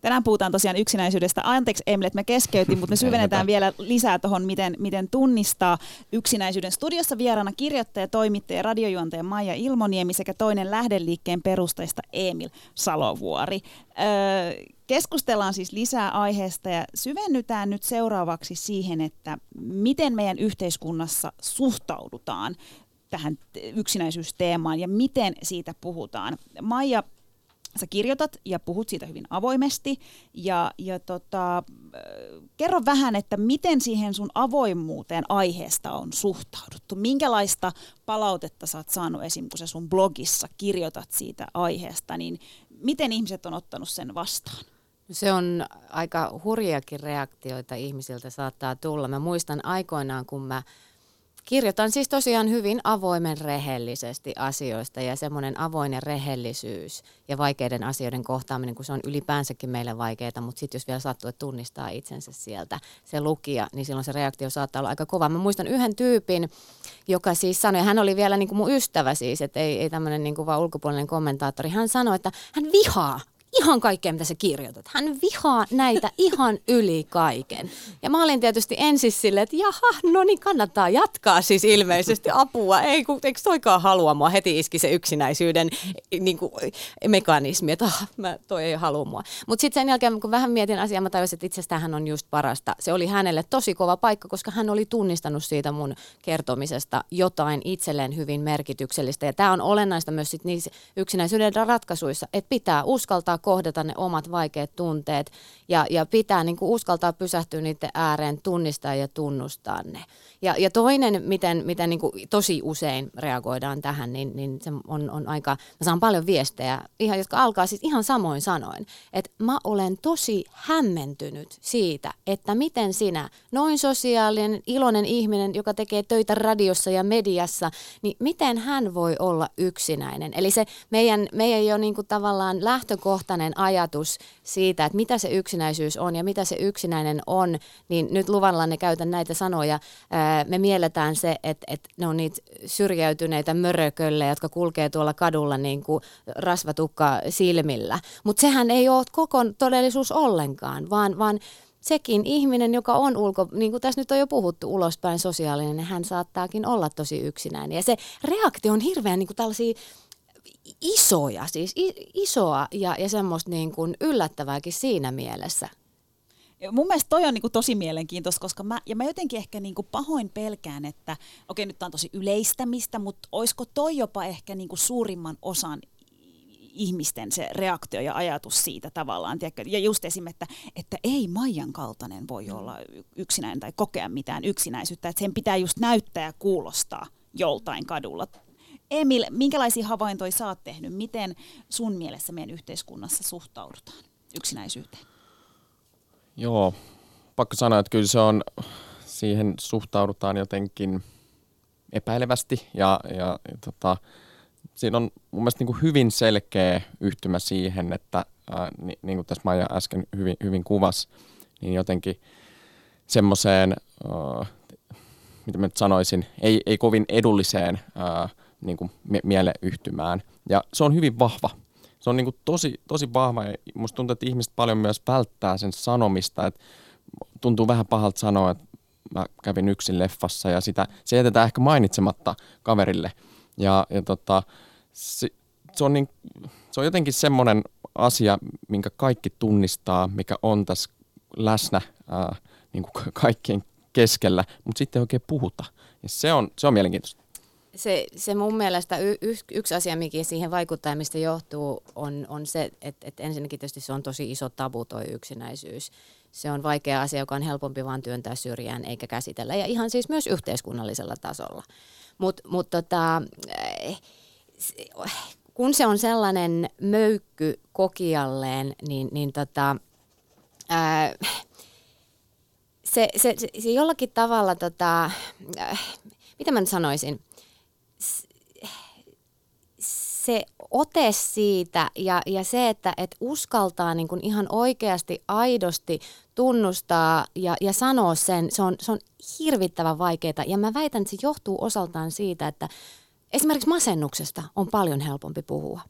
Tänään puhutaan tosiaan yksinäisyydestä. Anteeksi Emil, että me keskeytin, mutta me syvennetään vielä lisää tuohon, miten tunnistaa yksinäisyyden. Studiossa vieraana kirjoittaja, toimittaja ja radiojuontaja Maija Ilmoniemi sekä toinen Lähde-liikkeen perustajista Emil Salovuori. Keskustellaan siis lisää aiheesta ja syvennytään nyt seuraavaksi siihen, että miten meidän yhteiskunnassa suhtaudutaan tähän yksinäisyysteemaan ja miten siitä puhutaan. Maija, sä kirjoitat ja puhut siitä hyvin avoimesti ja kerro vähän, että miten siihen sun avoimuuteen aiheesta on suhtauduttu. Minkälaista palautetta sä oot saanut esim. Kun sä sun blogissa kirjoitat siitä aiheesta, niin miten ihmiset on ottanut sen vastaan? Se on aika hurjiakin reaktioita ihmisiltä saattaa tulla. Mä muistan aikoinaan, kun mä kirjoitan siis tosiaan hyvin avoimen rehellisesti asioista, ja semmoinen avoinen rehellisyys ja vaikeiden asioiden kohtaaminen, kun se on ylipäänsäkin meille vaikeaa, mutta sitten jos vielä sattuu, että tunnistaa itsensä sieltä se lukija, niin silloin se reaktio saattaa olla aika kova. Mä muistan yhden tyypin, joka siis sanoi, ja hän oli vielä niin kuin mun ystävä siis, että ei tämmöinen niin kuin vaan ulkopuolinen kommentaattori, hän sanoi, että hän vihaa ihan kaikkea, mitä sä kirjoitat. Hän vihaa näitä ihan yli kaiken. Ja mä olin tietysti ensin silleen, että jaha, no niin kannattaa jatkaa siis ilmeisesti apua. Eikö toikaan halua mua? Heti iski se yksinäisyyden niin kuin, mekanismi, että toi ei halua mua. Mutta sitten sen jälkeen, kun vähän mietin asiaa, mä tajusin, että itse asiassa tämähän on just parasta. Se oli hänelle tosi kova paikka, koska hän oli tunnistanut siitä mun kertomisesta jotain itselleen hyvin merkityksellistä. Ja tämä on olennaista myös sit niissä yksinäisyyden ratkaisuissa, että pitää uskaltaa kohdata ne omat vaikeat tunteet ja pitää niin kuin uskaltaa pysähtyä niiden ääreen, tunnistaa ja tunnustaa ne. Ja toinen, miten niin kuin tosi usein reagoidaan tähän, niin se on aika, mä saan paljon viestejä, jotka alkaa siis ihan samoin sanoin, että mä olen tosi hämmentynyt siitä, että miten sinä, noin sosiaalinen, iloinen ihminen, joka tekee töitä radiossa ja mediassa, niin miten hän voi olla yksinäinen? Eli se meidän jo niin kuin tavallaan lähtökohta, ajatus siitä, että mitä se yksinäisyys on ja mitä se yksinäinen on, niin nyt luvallanne käytän näitä sanoja. Me mielletään se, että ne on niitä syrjäytyneitä mörökölle, jotka kulkee tuolla kadulla niin kuin rasvatukka silmillä. Mutta sehän ei ole koko todellisuus ollenkaan, vaan sekin ihminen, joka on niin kuin tässä nyt on jo puhuttu, ulospäin sosiaalinen, niin hän saattaakin olla tosi yksinäinen. Ja se reaktio on hirveän niin kuin tällaisia isoja, siis isoa ja semmoista niin kuin yllättävääkin siinä mielessä. Mun mielestä toi on niin kuin tosi mielenkiintoista, koska mä jotenkin ehkä niin kuin pahoin pelkään, että okei, nyt tää on tosi yleistämistä, mutta olisiko toi jopa ehkä niin kuin suurimman osan ihmisten se reaktio ja ajatus siitä tavallaan. Tiedätkö? Ja just esimerkiksi, että ei Maijan kaltainen voi olla yksinäinen tai kokea mitään yksinäisyyttä, että sen pitää just näyttää ja kuulostaa joltain kadulla. Emil, minkälaisia havaintoja sä oot tehnyt? Miten sun mielessä meidän yhteiskunnassa suhtaudutaan yksinäisyyteen? Joo, pakko sanoa, että kyllä se on, siihen suhtaudutaan jotenkin epäilevästi ja siinä on mun mielestä niin kuin hyvin selkeä yhtymä siihen, että niin kuin tässä Maija äsken hyvin kuvasi, niin jotenkin semmoiseen, mitä mä nyt sanoisin, ei kovin edulliseen niin kuin mieleyhtymään. Ja se on hyvin vahva. Se on niin kuin tosi vahva. Ja musta tuntuu, että ihmiset paljon myös välttää sen sanomista. Että tuntuu vähän pahalta sanoa, että mä kävin yksin leffassa ja se jätetään ehkä mainitsematta kaverille. Ja se on jotenkin semmoinen asia, minkä kaikki tunnistaa, mikä on tässä läsnä niin kuin kaikkien keskellä, mutta sitten ei oikein puhuta. Ja se on mielenkiintoista. Se mun mielestä yksi asia, mikä siihen vaikuttaa ja mistä johtuu, on se, että ensinnäkin tietysti se on tosi iso tabu toi yksinäisyys. Se on vaikea asia, joka on helpompi vaan työntää syrjään eikä käsitellä, ja ihan siis myös yhteiskunnallisella tasolla. Mutta kun se on sellainen möykky kokijalleen, niin se jollakin tavalla, mitä mä nyt sanoisin, se ote siitä ja se, että uskaltaa niin kuin ihan oikeasti, aidosti tunnustaa ja sanoa sen, se on hirvittävän vaikeaa. Ja mä väitän, että se johtuu osaltaan siitä, että esimerkiksi masennuksesta on paljon helpompi puhua,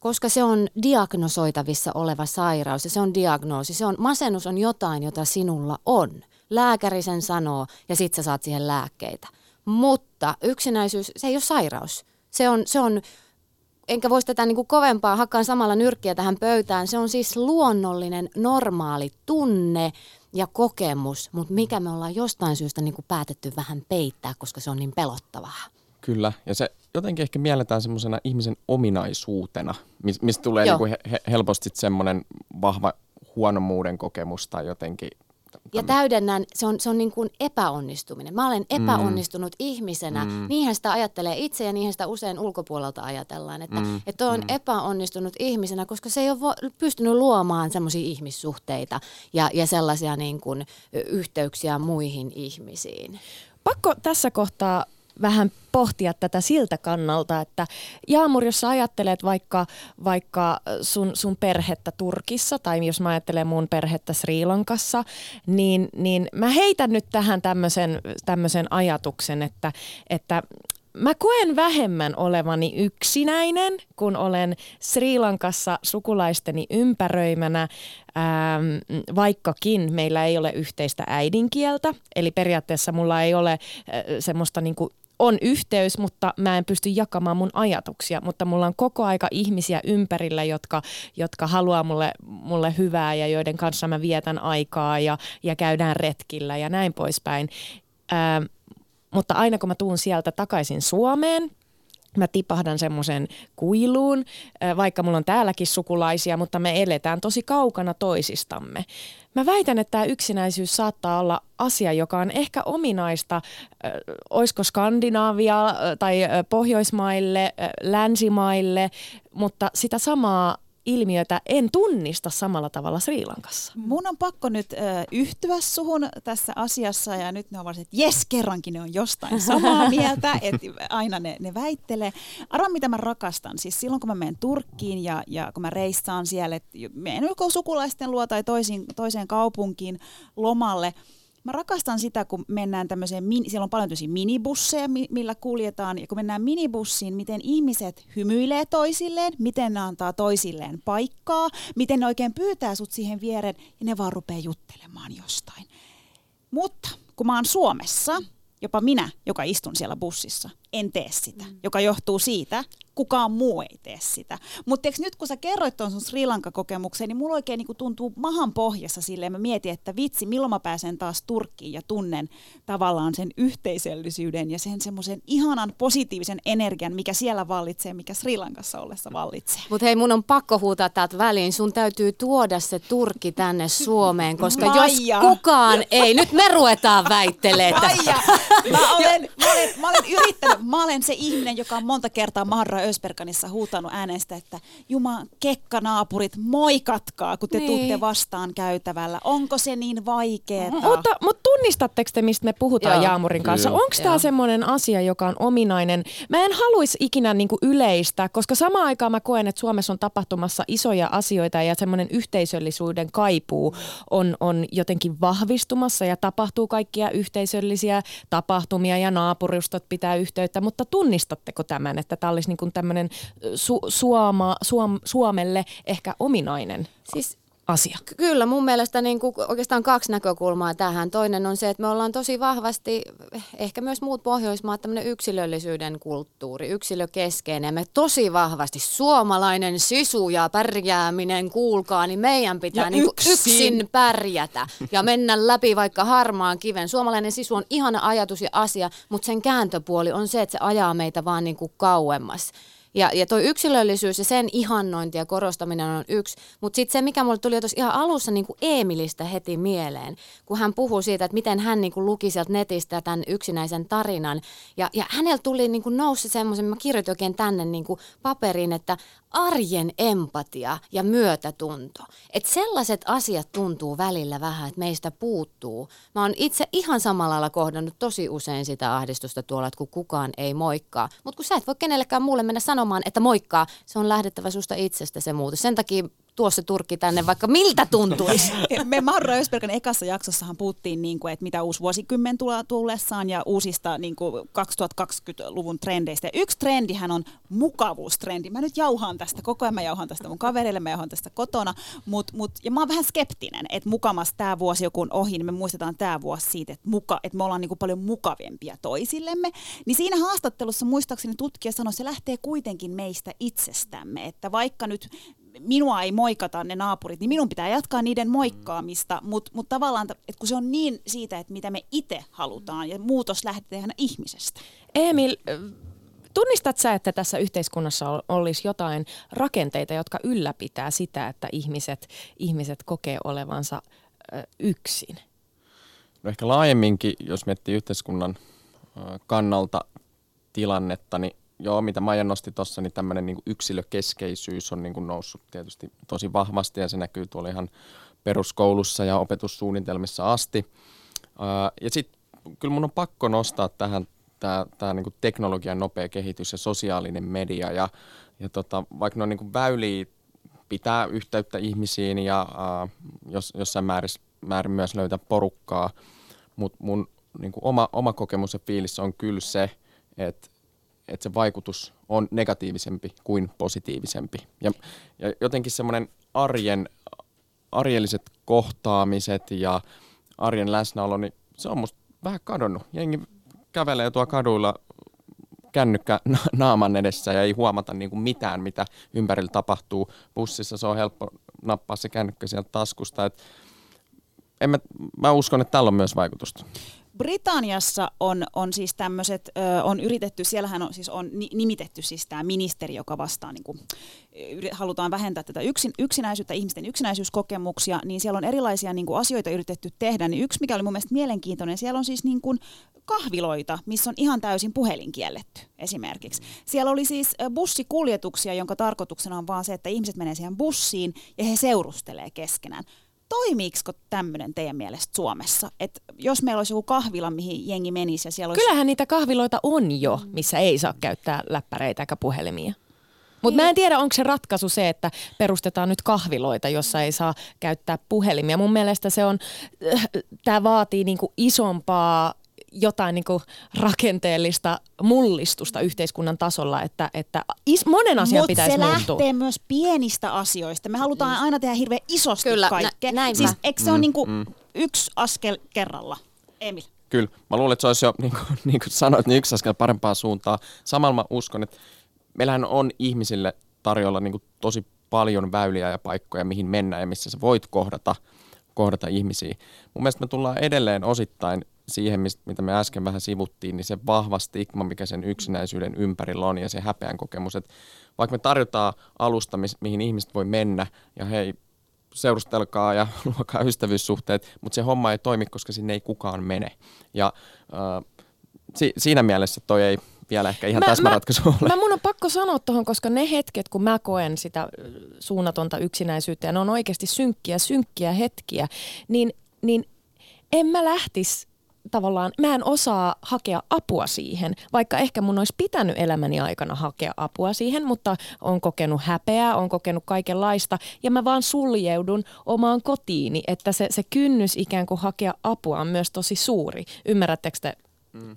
koska se on diagnosoitavissa oleva sairaus ja se on diagnoosi. Masennus on jotain, jota sinulla on. Lääkäri sen sanoo ja sit sä saat siihen lääkkeitä. Mutta yksinäisyys, se ei ole sairaus. Se on enkä voisi tätä niin kuin kovempaa, hakkaan samalla nyrkkiä tähän pöytään. Se on siis luonnollinen, normaali tunne ja kokemus, mutta mikä me ollaan jostain syystä niin kuin päätetty vähän peittää, koska se on niin pelottavaa. Kyllä, ja se jotenkin ehkä mielletään semmoisena ihmisen ominaisuutena, mistä tulee niin kuin helposti semmoinen vahva huonommuuden kokemus tai jotenkin. Ja täydennän, se on niin kuin epäonnistuminen. Mä olen epäonnistunut ihmisenä. Niinhän sitä ajattelee itse ja niinhän sitä usein ulkopuolelta ajatellaan, että on epäonnistunut ihmisenä, koska se ei ole pystynyt luomaan semmoisia ihmissuhteita ja sellaisia niin kuin yhteyksiä muihin ihmisiin. Pakko tässä kohtaa vähän pohtia tätä siltä kannalta, että Jaamur, jos sä ajattelet vaikka sun perhettä Turkissa tai jos mä ajattelen mun perhettä Sri Lankassa, niin mä heitän nyt tähän tämmöisen ajatuksen, että mä koen vähemmän olevani yksinäinen, kun olen Sri Lankassa sukulaisteni ympäröimänä, vaikkakin meillä ei ole yhteistä äidinkieltä. Eli periaatteessa mulla ei ole semmoista niinku on yhteys, mutta mä en pysty jakamaan mun ajatuksia, mutta mulla on koko aika ihmisiä ympärillä, jotka haluaa mulle hyvää ja joiden kanssa mä vietän aikaa ja käydään retkillä ja näin poispäin. Mutta aina kun mä tuun sieltä takaisin Suomeen, mä tipahdan semmoisen kuiluun, vaikka mulla on täälläkin sukulaisia, mutta me eletään tosi kaukana toisistamme. Mä väitän, että tämä yksinäisyys saattaa olla asia, joka on ehkä ominaista, oisko Skandinaavia tai Pohjoismaille, länsimaille, mutta sitä samaa ilmiötä en tunnista samalla tavalla Sri Lankassa. Mun on pakko nyt yhtyä suhun tässä asiassa ja nyt ne on varsin, että jes, kerrankin ne on jostain samaa mieltä, että aina ne väittelee. Arvaa, mitä mä rakastan. Siis silloin, kun mä menen Turkkiin ja kun mä reissaan siellä, että menen joko sukulaisten luo tai toiseen kaupunkiin lomalle, mä rakastan sitä, kun mennään tämmöiseen, siellä on paljon tämmöisiä minibusseja, millä kuljetaan, ja kun mennään minibussiin, miten ihmiset hymyilee toisilleen, miten ne antaa toisilleen paikkaa, miten ne oikein pyytää sut siihen viereen, ja ne vaan rupeaa juttelemaan jostain. Mutta kun mä oon Suomessa, jopa minä, joka istun siellä bussissa, en tee sitä, joka johtuu siitä, kukaan muu ei tee sitä. Mutta nyt kun sä kerroit tuon sun Sri Lanka-kokemuksen, niin mulla oikein niinku tuntuu mahan pohjassa silleen. Mä mietin, että vitsi, milloin mä pääsen taas Turkkiin ja tunnen tavallaan sen yhteisöllisyyden ja sen semmoisen ihanan positiivisen energian, mikä siellä vallitsee, mikä Sri Lankassa ollessa vallitsee. Mutta hei, mun on pakko huutaa täältä väliin. Sun täytyy tuoda se Turkki tänne Suomeen, koska Maija, jos kukaan ei, nyt me ruvetaan väittelemään. Maija, mä olen yrittänyt. Mä olen se ihminen, joka on monta kertaa Mahadura Özberkanissa huutanut äänestä, että Jumala kekkanaapurit, moikatkaa, kun te tuutte vastaan käytävällä. Onko se niin vaikeeta? Mutta tunnistatteko te, mistä me puhutaan Jaamurin kanssa? Onko tämä semmoinen asia, joka on ominainen? Mä en haluaisi ikinä niinku yleistää, koska samaan aikaan mä koen, että Suomessa on tapahtumassa isoja asioita ja semmoinen yhteisöllisyyden kaipuu on jotenkin vahvistumassa ja tapahtuu kaikkia yhteisöllisiä tapahtumia ja naapurustot pitää yhteyttä. Mutta tunnistatteko tämän, että tämä olisi niin kuin tämmöinen Suomelle ehkä ominainen siis asia? Kyllä, mun mielestä niin kuin oikeastaan kaksi näkökulmaa tähän. Toinen on se, että me ollaan tosi vahvasti, ehkä myös muut Pohjoismaat, tämmöinen yksilöllisyyden kulttuuri, yksilökeskeinen. Me tosi vahvasti, suomalainen sisu ja pärjääminen, kuulkaa, niin meidän pitää niin kuin yksin pärjätä ja mennä läpi vaikka harmaan kiven. Suomalainen sisu on ihana ajatus ja asia, mutta sen kääntöpuoli on se, että se ajaa meitä vaan niin kuin kauemmas. Ja toi yksilöllisyys ja sen ihannointi ja korostaminen on yksi, mutta sitten se, mikä mulle tuli tuossa ihan alussa niin kuin Emilistä heti mieleen, kun hän puhui siitä, että miten hän niin kuin luki sieltä netistä tämän yksinäisen tarinan. Ja hänellä tuli niin kuin nousi semmoisen, mä kirjoitin oikein tänne niin kuin paperiin, että arjen empatia ja myötätunto. Että sellaiset asiat tuntuu välillä vähän, että meistä puuttuu. Mä oon itse ihan samalla lailla kohdannut tosi usein sitä ahdistusta tuolla, että kun kukaan ei moikkaa. Mutta kun sä et voi kenellekään muulle mennä sanomaan, että moikkaa, se on lähdettävä susta itsestä se muutos. Sen takia tuo se Turkki tänne, vaikka miltä tuntuisi. Me Mahadura Özberkan ekassa jaksossahan puhuttiin, niin kuin, että mitä uusi vuosikymmen tullessaan ja uusista niin kuin 2020-luvun trendeistä. Ja yksi trendihän on mukavuustrendi. Mä nyt jauhaan tästä koko ajan. Mä jauhaan tästä mun kavereille, mä jauhaan tästä kotona. Ja mä oon vähän skeptinen, että mukamas tämä vuosi joku on ohi, niin me muistetaan tämä vuosi siitä, että me ollaan niin kuin paljon mukavempia toisillemme. Niin siinä haastattelussa muistaakseni tutkija sanoi, että se lähtee kuitenkin meistä itsestämme. Että vaikka nyt minua ei moikata ne naapurit, niin minun pitää jatkaa niiden moikkaamista, mutta tavallaan, että kun se on niin siitä, että mitä me itse halutaan ja muutos lähtee aina ihmisestä. Emil, tunnistat sä, että tässä yhteiskunnassa olisi jotain rakenteita, jotka ylläpitää sitä, että ihmiset kokee olevansa yksin? No ehkä laajemminkin, jos miettii yhteiskunnan kannalta tilannetta, niin joo, mitä Maija nosti tuossa, niin tämmöinen niin kuin yksilökeskeisyys on niin kuin noussut tietysti tosi vahvasti ja se näkyy tuolla ihan peruskoulussa ja opetussuunnitelmissa asti. Ja sitten kyllä mun on pakko nostaa tähän tämä niin kuin teknologian nopea kehitys ja sosiaalinen media ja vaikka ne on niin kuin väyliä pitää yhteyttä ihmisiin ja jossain määrin myös löytää porukkaa, mutta mun niin kuin oma kokemus ja fiilis on kyllä se, että se vaikutus on negatiivisempi kuin positiivisempi. Ja jotenkin semmoinen arjelliset kohtaamiset ja arjen läsnäolo, niin se on musta vähän kadonnut. Jengi kävelee tuolla kaduilla kännykkä naaman edessä ja ei huomata niin kuin mitään, mitä ympärillä tapahtuu. Bussissa se on helppo nappaa se kännykkä sieltä taskusta. Mä uskon, että tällä on myös vaikutusta. Britanniassa on siis tämmöiset, on yritetty, siellähän on siis on nimitetty siis tämä ministeri, joka vastaa, niin kuin, halutaan vähentää tätä yksinäisyyttä, ihmisten yksinäisyyskokemuksia, niin siellä on erilaisia niin kuin asioita yritetty tehdä. Niin yksi, mikä oli mun mielestä mielenkiintoinen, siellä on siis niin kuin kahviloita, missä on ihan täysin puhelin kielletty esimerkiksi. Siellä oli siis bussikuljetuksia, jonka tarkoituksena on vaan se, että ihmiset menee siihen bussiin ja he seurustelee keskenään. Toimiiko tämmöinen teidän mielestä Suomessa? Et jos meillä olisi joku kahvila, mihin jengi menisi ja siellä olisi... Kyllähän niitä kahviloita on jo, missä ei saa käyttää läppäreitä eikä puhelimia. Mutta mä en tiedä, onko se ratkaisu se, että perustetaan nyt kahviloita, jossa ei saa käyttää puhelimia. Mun mielestä se on, tämä vaatii niinku isompaa jotain niinku rakenteellista mullistusta yhteiskunnan tasolla, että monen asian pitäisi muuttua. Mutta se lähtee myös pienistä asioista. Me halutaan aina tehdä hirveän isosti kaikkea. Siis eikö se ole niinku yksi askel kerralla, Emil? Kyllä. Mä luulen, että se olisi jo, niin kuin sanoit, niin yksi askel parempaa suuntaa. Samalla mä uskon, että meillähän on ihmisille tarjolla niin kuin tosi paljon väyliä ja paikkoja, mihin mennään ja missä sä voit kohdata ihmisiä. Mun mielestä me tullaan edelleen osittain siihen, mitä me äsken vähän sivuttiin, niin se vahva stigma, mikä sen yksinäisyyden ympärillä on ja se häpeän kokemus, että vaikka me tarjotaan alusta, mihin ihmiset voi mennä ja hei, seurustelkaa ja luokaa ystävyyssuhteet, mutta se homma ei toimi, koska sinne ei kukaan mene. Ja siinä mielessä toi ei vielä ehkä ihan täsmäratkaisu ole. Mun on pakko sanoa tuohon, koska ne hetket, kun mä koen sitä suunnatonta yksinäisyyttä ja ne on oikeasti synkkiä hetkiä, niin en mä lähtisi tavallaan, mä en osaa hakea apua siihen, vaikka ehkä mun olisi pitänyt elämäni aikana hakea apua siihen, mutta on kokenut häpeää, on kokenut kaikenlaista ja mä vaan suljeudun omaan kotiini, että se kynnys ikään kuin hakea apua on myös tosi suuri. Ymmärrättekö te?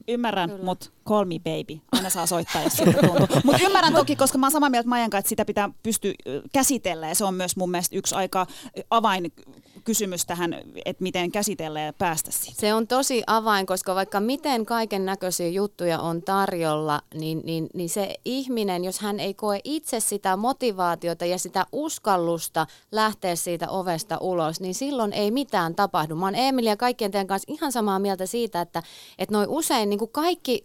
Ymmärrän, mutta call me baby. Aina saa soittaa, jos siltä tuntuu. Mutta ymmärrän toki, koska mä oon samaa mieltä Maijan kanssa, että sitä pitää pystyä käsitellä ja se on myös mun mielestä yksi aika avainkysymys tähän, että miten käsitellä ja päästä siitä. Se on tosi avain, koska vaikka miten kaiken näköisiä juttuja on tarjolla, niin se ihminen, jos hän ei koe itse sitä motivaatiota ja sitä uskallusta lähteä siitä ovesta ulos, niin silloin ei mitään tapahdu. Mä oon Emil ja kaikkien teidän kanssa ihan samaa mieltä siitä, että noi usein niin kuin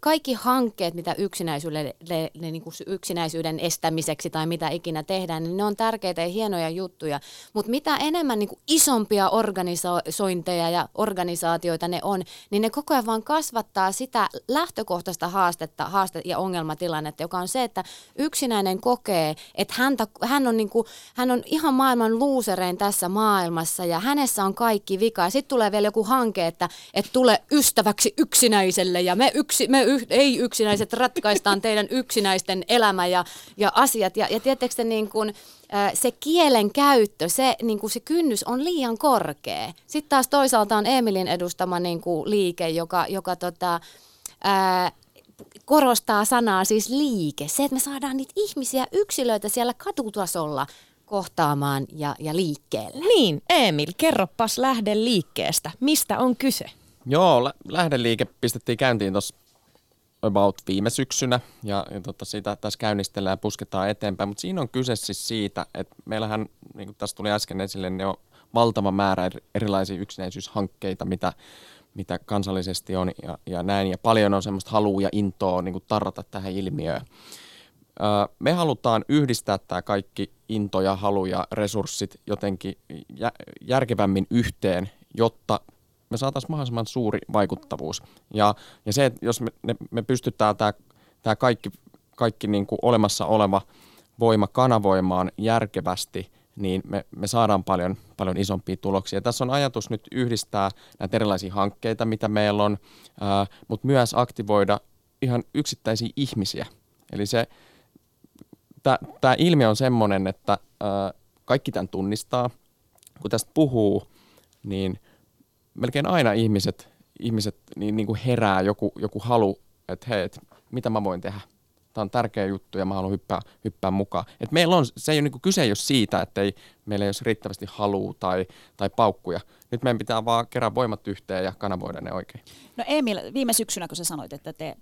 kaikki hankkeet, mitä niin kuin yksinäisyyden estämiseksi tai mitä ikinä tehdään, niin ne on tärkeitä ja hienoja juttuja. Mutta mitä enemmän niin kuin isompia organisointeja ja organisaatioita ne on, niin ne koko ajan vaan kasvattaa sitä lähtökohtaista haastetta ja ongelmatilannetta, joka on se, että yksinäinen kokee, että hän on ihan maailman luuserein tässä maailmassa ja hänessä on kaikki vika. Ja sitten tulee vielä joku hanke, että tule ystäväksi yksinäiselle ja me yksinäiset ratkaistaan teidän yksinäisten elämä ja asiat. Ja tietääkö te niin kuin, se kielen käyttö, niin kuin se kynnys on liian korkea. Sitten taas toisaalta on Emilin edustama niin kuin liike, joka korostaa sanaa siis liike. Se, että me saadaan niitä ihmisiä, yksilöitä siellä katutasolla kohtaamaan ja liikkeelle. Niin, Emil, kerropas lähdeliikkeestä. Mistä on kyse? Joo, lähdeliike pistettiin käyntiin tuossa about viime syksynä ja sitä tässä käynnistellään ja pusketaan eteenpäin, mutta siinä on kyse siis siitä, että meillähän, niin kuin tässä tuli äsken esille, ne on valtava määrä erilaisia yksinäisyyshankkeita, mitä kansallisesti on ja näin, ja paljon on semmoista halua ja intoa niin kuin tarrata tähän ilmiöön. Me halutaan yhdistää tämä kaikki into ja halu ja resurssit jotenkin järkevämmin yhteen, jotta me saataisiin mahdollisimman suuri vaikuttavuus. Ja se, että jos me pystytään tämä kaikki niin kuin olemassa oleva voima kanavoimaan järkevästi, niin me saadaan paljon isompia tuloksia. Ja tässä on ajatus nyt yhdistää näitä erilaisia hankkeita, mitä meillä on, mutta myös aktivoida ihan yksittäisiä ihmisiä. Eli se, tämä ilmiö on semmoinen, että kaikki tämän tunnistaa. Kun tästä puhuu, niin melkein aina ihmiset niin kuin herää joku halu, että hei, mitä mä voin tehdä. Tämä on tärkeä juttu ja mä haluan hyppää mukaan. Et meillä on, se ei ole niin kyse jos siitä, että meillä ei olisi riittävästi halua tai paukkuja. Nyt meidän pitää vaan kerää voimat yhteen ja kanavoida ne oikein. No Emil, viime syksynä kun sä sanoit, että te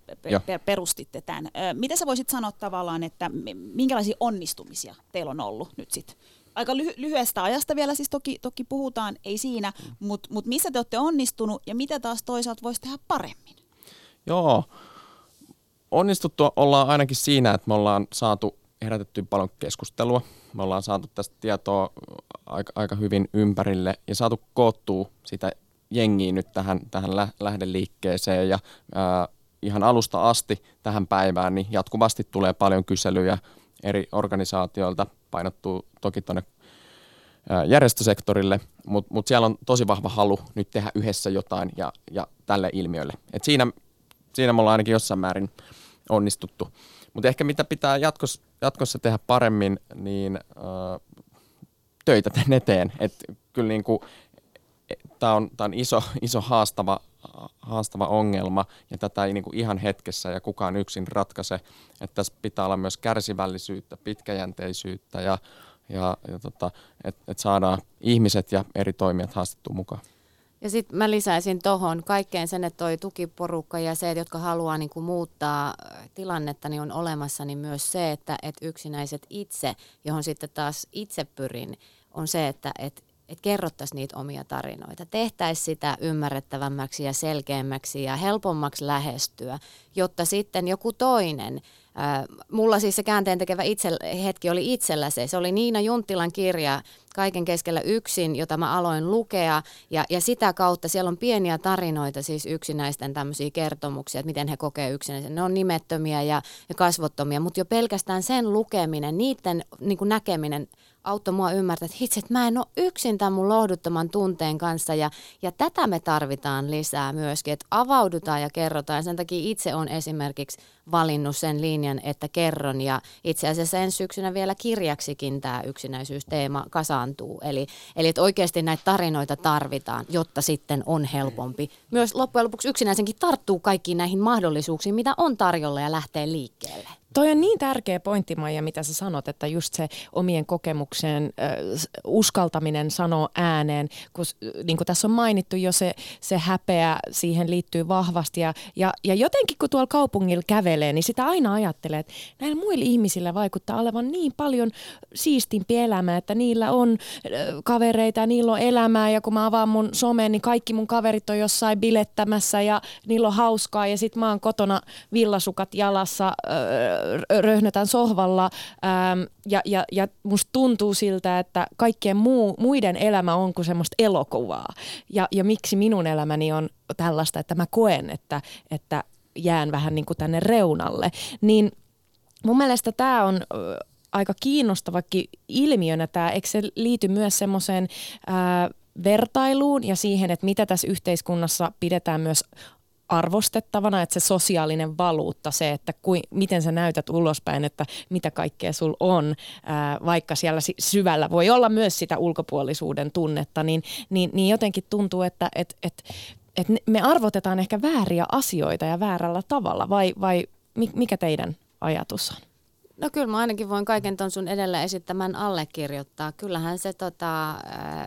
perustitte tämän, mitä sä voisit sanoa tavallaan, että minkälaisia onnistumisia teillä on ollut nyt sitten? Aika lyhyestä ajasta vielä siis toki puhutaan, ei siinä, mutta missä te olette onnistunut ja mitä taas toisaalta voisi tehdä paremmin? Joo. Onnistuttua ollaan ainakin siinä, että me ollaan saatu herätettyä paljon keskustelua. Me ollaan saatu tästä tietoa aika hyvin ympärille ja saatu koottua sitä jengiä nyt tähän lähdeliikkeeseen. Ja ihan alusta asti tähän päivään niin jatkuvasti tulee paljon kyselyjä eri organisaatioilta. Painottuu toki tuonne järjestösektorille, mutta siellä on tosi vahva halu nyt tehdä yhdessä jotain ja tälle ilmiölle. Et siinä me ollaan ainakin jossain määrin onnistuttu. Mutta ehkä mitä pitää jatkossa tehdä paremmin, niin töitä tämän eteen. Et kyllä niinku, tää on iso haastava ongelma, ja tätä ei niinku ihan hetkessä ja kukaan yksin ratkaise. Et tässä pitää olla myös kärsivällisyyttä, pitkäjänteisyyttä ja että saadaan ihmiset ja eri toimijat haastettua mukaan. Ja sitten mä lisäisin tuohon kaikkeen sen, että toi tukiporukka ja se, jotka haluaa niinku muuttaa tilannetta, niin on olemassa, niin myös se, että yksinäiset itse, johon sitten taas itse pyrin, on se, että kerrottaisiin niitä omia tarinoita. Tehtäisiin sitä ymmärrettävämmäksi ja selkeämmäksi ja helpommaksi lähestyä, jotta sitten joku toinen, mulla siis se käänteentekevä hetki oli itsellä se. Se oli Niina Junttilan kirja Kaiken keskellä yksin, jota mä aloin lukea. Ja sitä kautta siellä on pieniä tarinoita, siis yksinäisten tämmöisiä kertomuksia, että miten he kokee yksinäisen. Ne on nimettömiä ja kasvottomia, mutta jo pelkästään sen lukeminen, niiden niin kuin näkeminen auttoi mua ymmärtää, että hitsi, että mä en ole yksin tämän mun lohduttoman tunteen kanssa. Ja tätä me tarvitaan lisää myöskin, että avaudutaan ja kerrotaan. Ja sen takia itse olen esimerkiksi valinnut sen linjan, että kerron. Ja itse asiassa ensi syksynä vielä kirjaksikin tämä yksinäisyysteema kasaantuu. Eli että oikeasti näitä tarinoita tarvitaan, jotta sitten on helpompi. Myös loppujen lopuksi yksinäisenkin tarttuu kaikkiin näihin mahdollisuuksiin, mitä on tarjolla ja lähtee liikkeelle. Toi on niin tärkeä pointti, Maija, mitä sä sanot, että just se omien kokemukseen uskaltaminen sanoo ääneen, kun niin kuin tässä on mainittu jo se häpeä, siihen liittyy vahvasti ja jotenkin kun tuolla kaupungilla kävelee, niin sitä aina ajattelee, että näillä muilla ihmisillä vaikuttaa olevan niin paljon siistimpi elämä, että niillä on kavereita ja niillä on elämää ja kun mä avaan mun someen, niin kaikki mun kaverit on jossain bilettämässä ja niillä on hauskaa ja sit mä oon kotona villasukat jalassa röhnötän sohvalla ja musta tuntuu siltä, että kaikkien muiden elämä on kuin semmoista elokuvaa. Ja miksi minun elämäni on tällaista, että mä koen, että jään vähän niin kuin tänne reunalle. Niin mun mielestä tämä on aika kiinnostavakin ilmiönä tämä, eikö se liity myös semmoiseen vertailuun ja siihen, että mitä tässä yhteiskunnassa pidetään myös arvostettavana, että se sosiaalinen valuutta, se, että miten sä näytät ulospäin, että mitä kaikkea sul on, vaikka siellä syvällä voi olla myös sitä ulkopuolisuuden tunnetta, niin jotenkin tuntuu, että me arvotetaan ehkä vääriä asioita ja väärällä tavalla, vai mikä teidän ajatus on? No kyllä mä ainakin voin kaiken ton sun edellä esittämän allekirjoittaa. Kyllähän se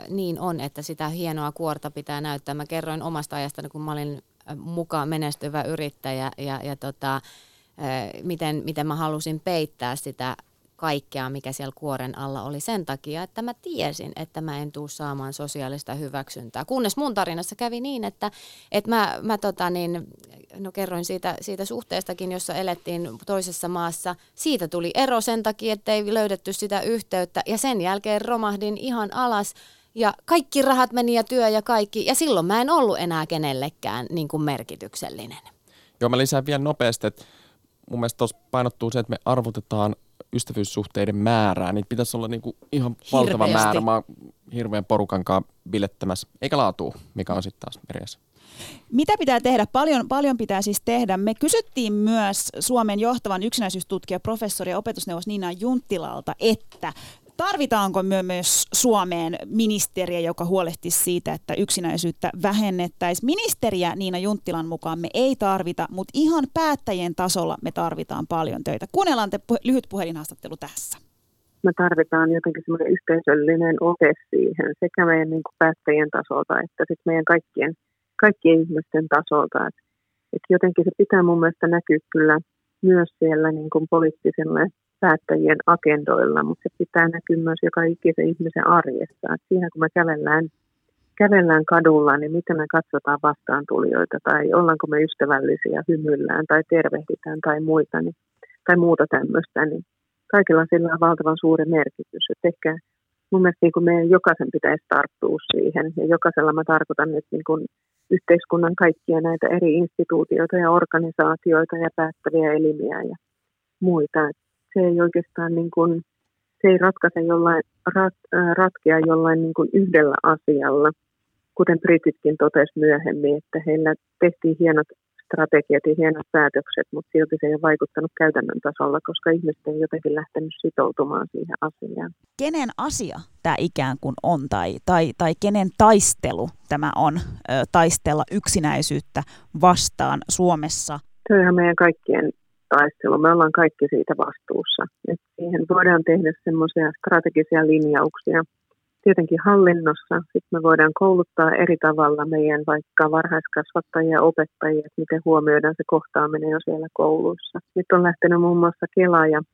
niin on, että sitä hienoa kuorta pitää näyttää. Mä kerroin omasta ajastani, kun mä olin mukaan menestyvä yrittäjä ja miten mä halusin peittää sitä kaikkea, mikä siellä kuoren alla oli sen takia, että mä tiesin, että mä en tule saamaan sosiaalista hyväksyntää. Kunnes mun tarinassa kävi niin, että mä kerroin siitä suhteestakin, jossa elettiin toisessa maassa. Siitä tuli ero sen takia, että ei löydetty sitä yhteyttä ja sen jälkeen romahdin ihan alas. Ja kaikki rahat meni ja työ ja kaikki, ja silloin mä en ollut enää kenellekään niin kuin merkityksellinen. Joo, mä lisään vielä nopeasti, että mun mielestä tuossa painottuu se, että me arvotetaan ystävyyssuhteiden määrää. Niitä pitäisi olla niin kuin ihan valtava määrä. Mä oon hirveän porukan kanssa bilettämässä, eikä laatua, mikä on sitten taas eri asia. Mitä pitää tehdä? Paljon pitää siis tehdä. Me kysyttiin myös Suomen johtavan yksinäisyystutkija, professori ja opetusneuvos Niina Junttilalta, että tarvitaanko myös Suomeen ministeriä, joka huolehtisi siitä, että yksinäisyyttä vähennettäisiin? Ministeriä Niina Junttilan mukaan me ei tarvita, mutta ihan päättäjien tasolla me tarvitaan paljon töitä. Kuunnellaan lyhyt puhelinhaastattelu tässä. Me tarvitaan jotenkin semmoinen yhteisöllinen ote siihen sekä meidän niin kuin päättäjien tasolta että sit meidän kaikkien ihmisten tasolta. Et jotenkin se pitää mun mielestä näkyä kyllä myös siellä niin kuin poliittisilla päättäjien agendoilla, mutta se pitää näkyä myös joka ikisen ihmisen arjessa. Et siihen kun me kävellään kadulla, niin miten me katsotaan vastaantulijoita tai ollaanko me ystävällisiä, hymyillään tai tervehditään tai muita niin, tai muuta tämmöistä, niin kaikilla sillä on valtavan suuri merkitys. Et ehkä mun mielestä niin kuin meidän jokaisen pitäisi tarttua siihen, ja jokaisella mä tarkoitan nyt niin kuin yhteiskunnan kaikkia näitä eri instituutioita ja organisaatioita ja päättäviä elimiä ja muita. Se ei oikeastaan niin kuin, se ei ratkea jollain niin kuin yhdellä asialla, kuten brititkin totesi myöhemmin, että heillä tehtiin hienot strategiat ja hienot päätökset, mutta silti se ei ole vaikuttanut käytännön tasolla, koska ihmiset ei jotenkin lähtenyt sitoutumaan siihen asiaan. Kenen asia tämä ikään kuin on tai kenen taistelu tämä on taistella yksinäisyyttä vastaan Suomessa? Se on ihan meidän kaikkien taistelu. Me ollaan kaikki siitä vastuussa. Et siihen voidaan tehdä semmoisia strategisia linjauksia tietenkin hallinnossa. Sitten me voidaan kouluttaa eri tavalla meidän vaikka varhaiskasvattajia ja opettajia, että miten huomioidaan se kohtaaminen jo siellä koulussa. Nyt on lähtenyt muun muassa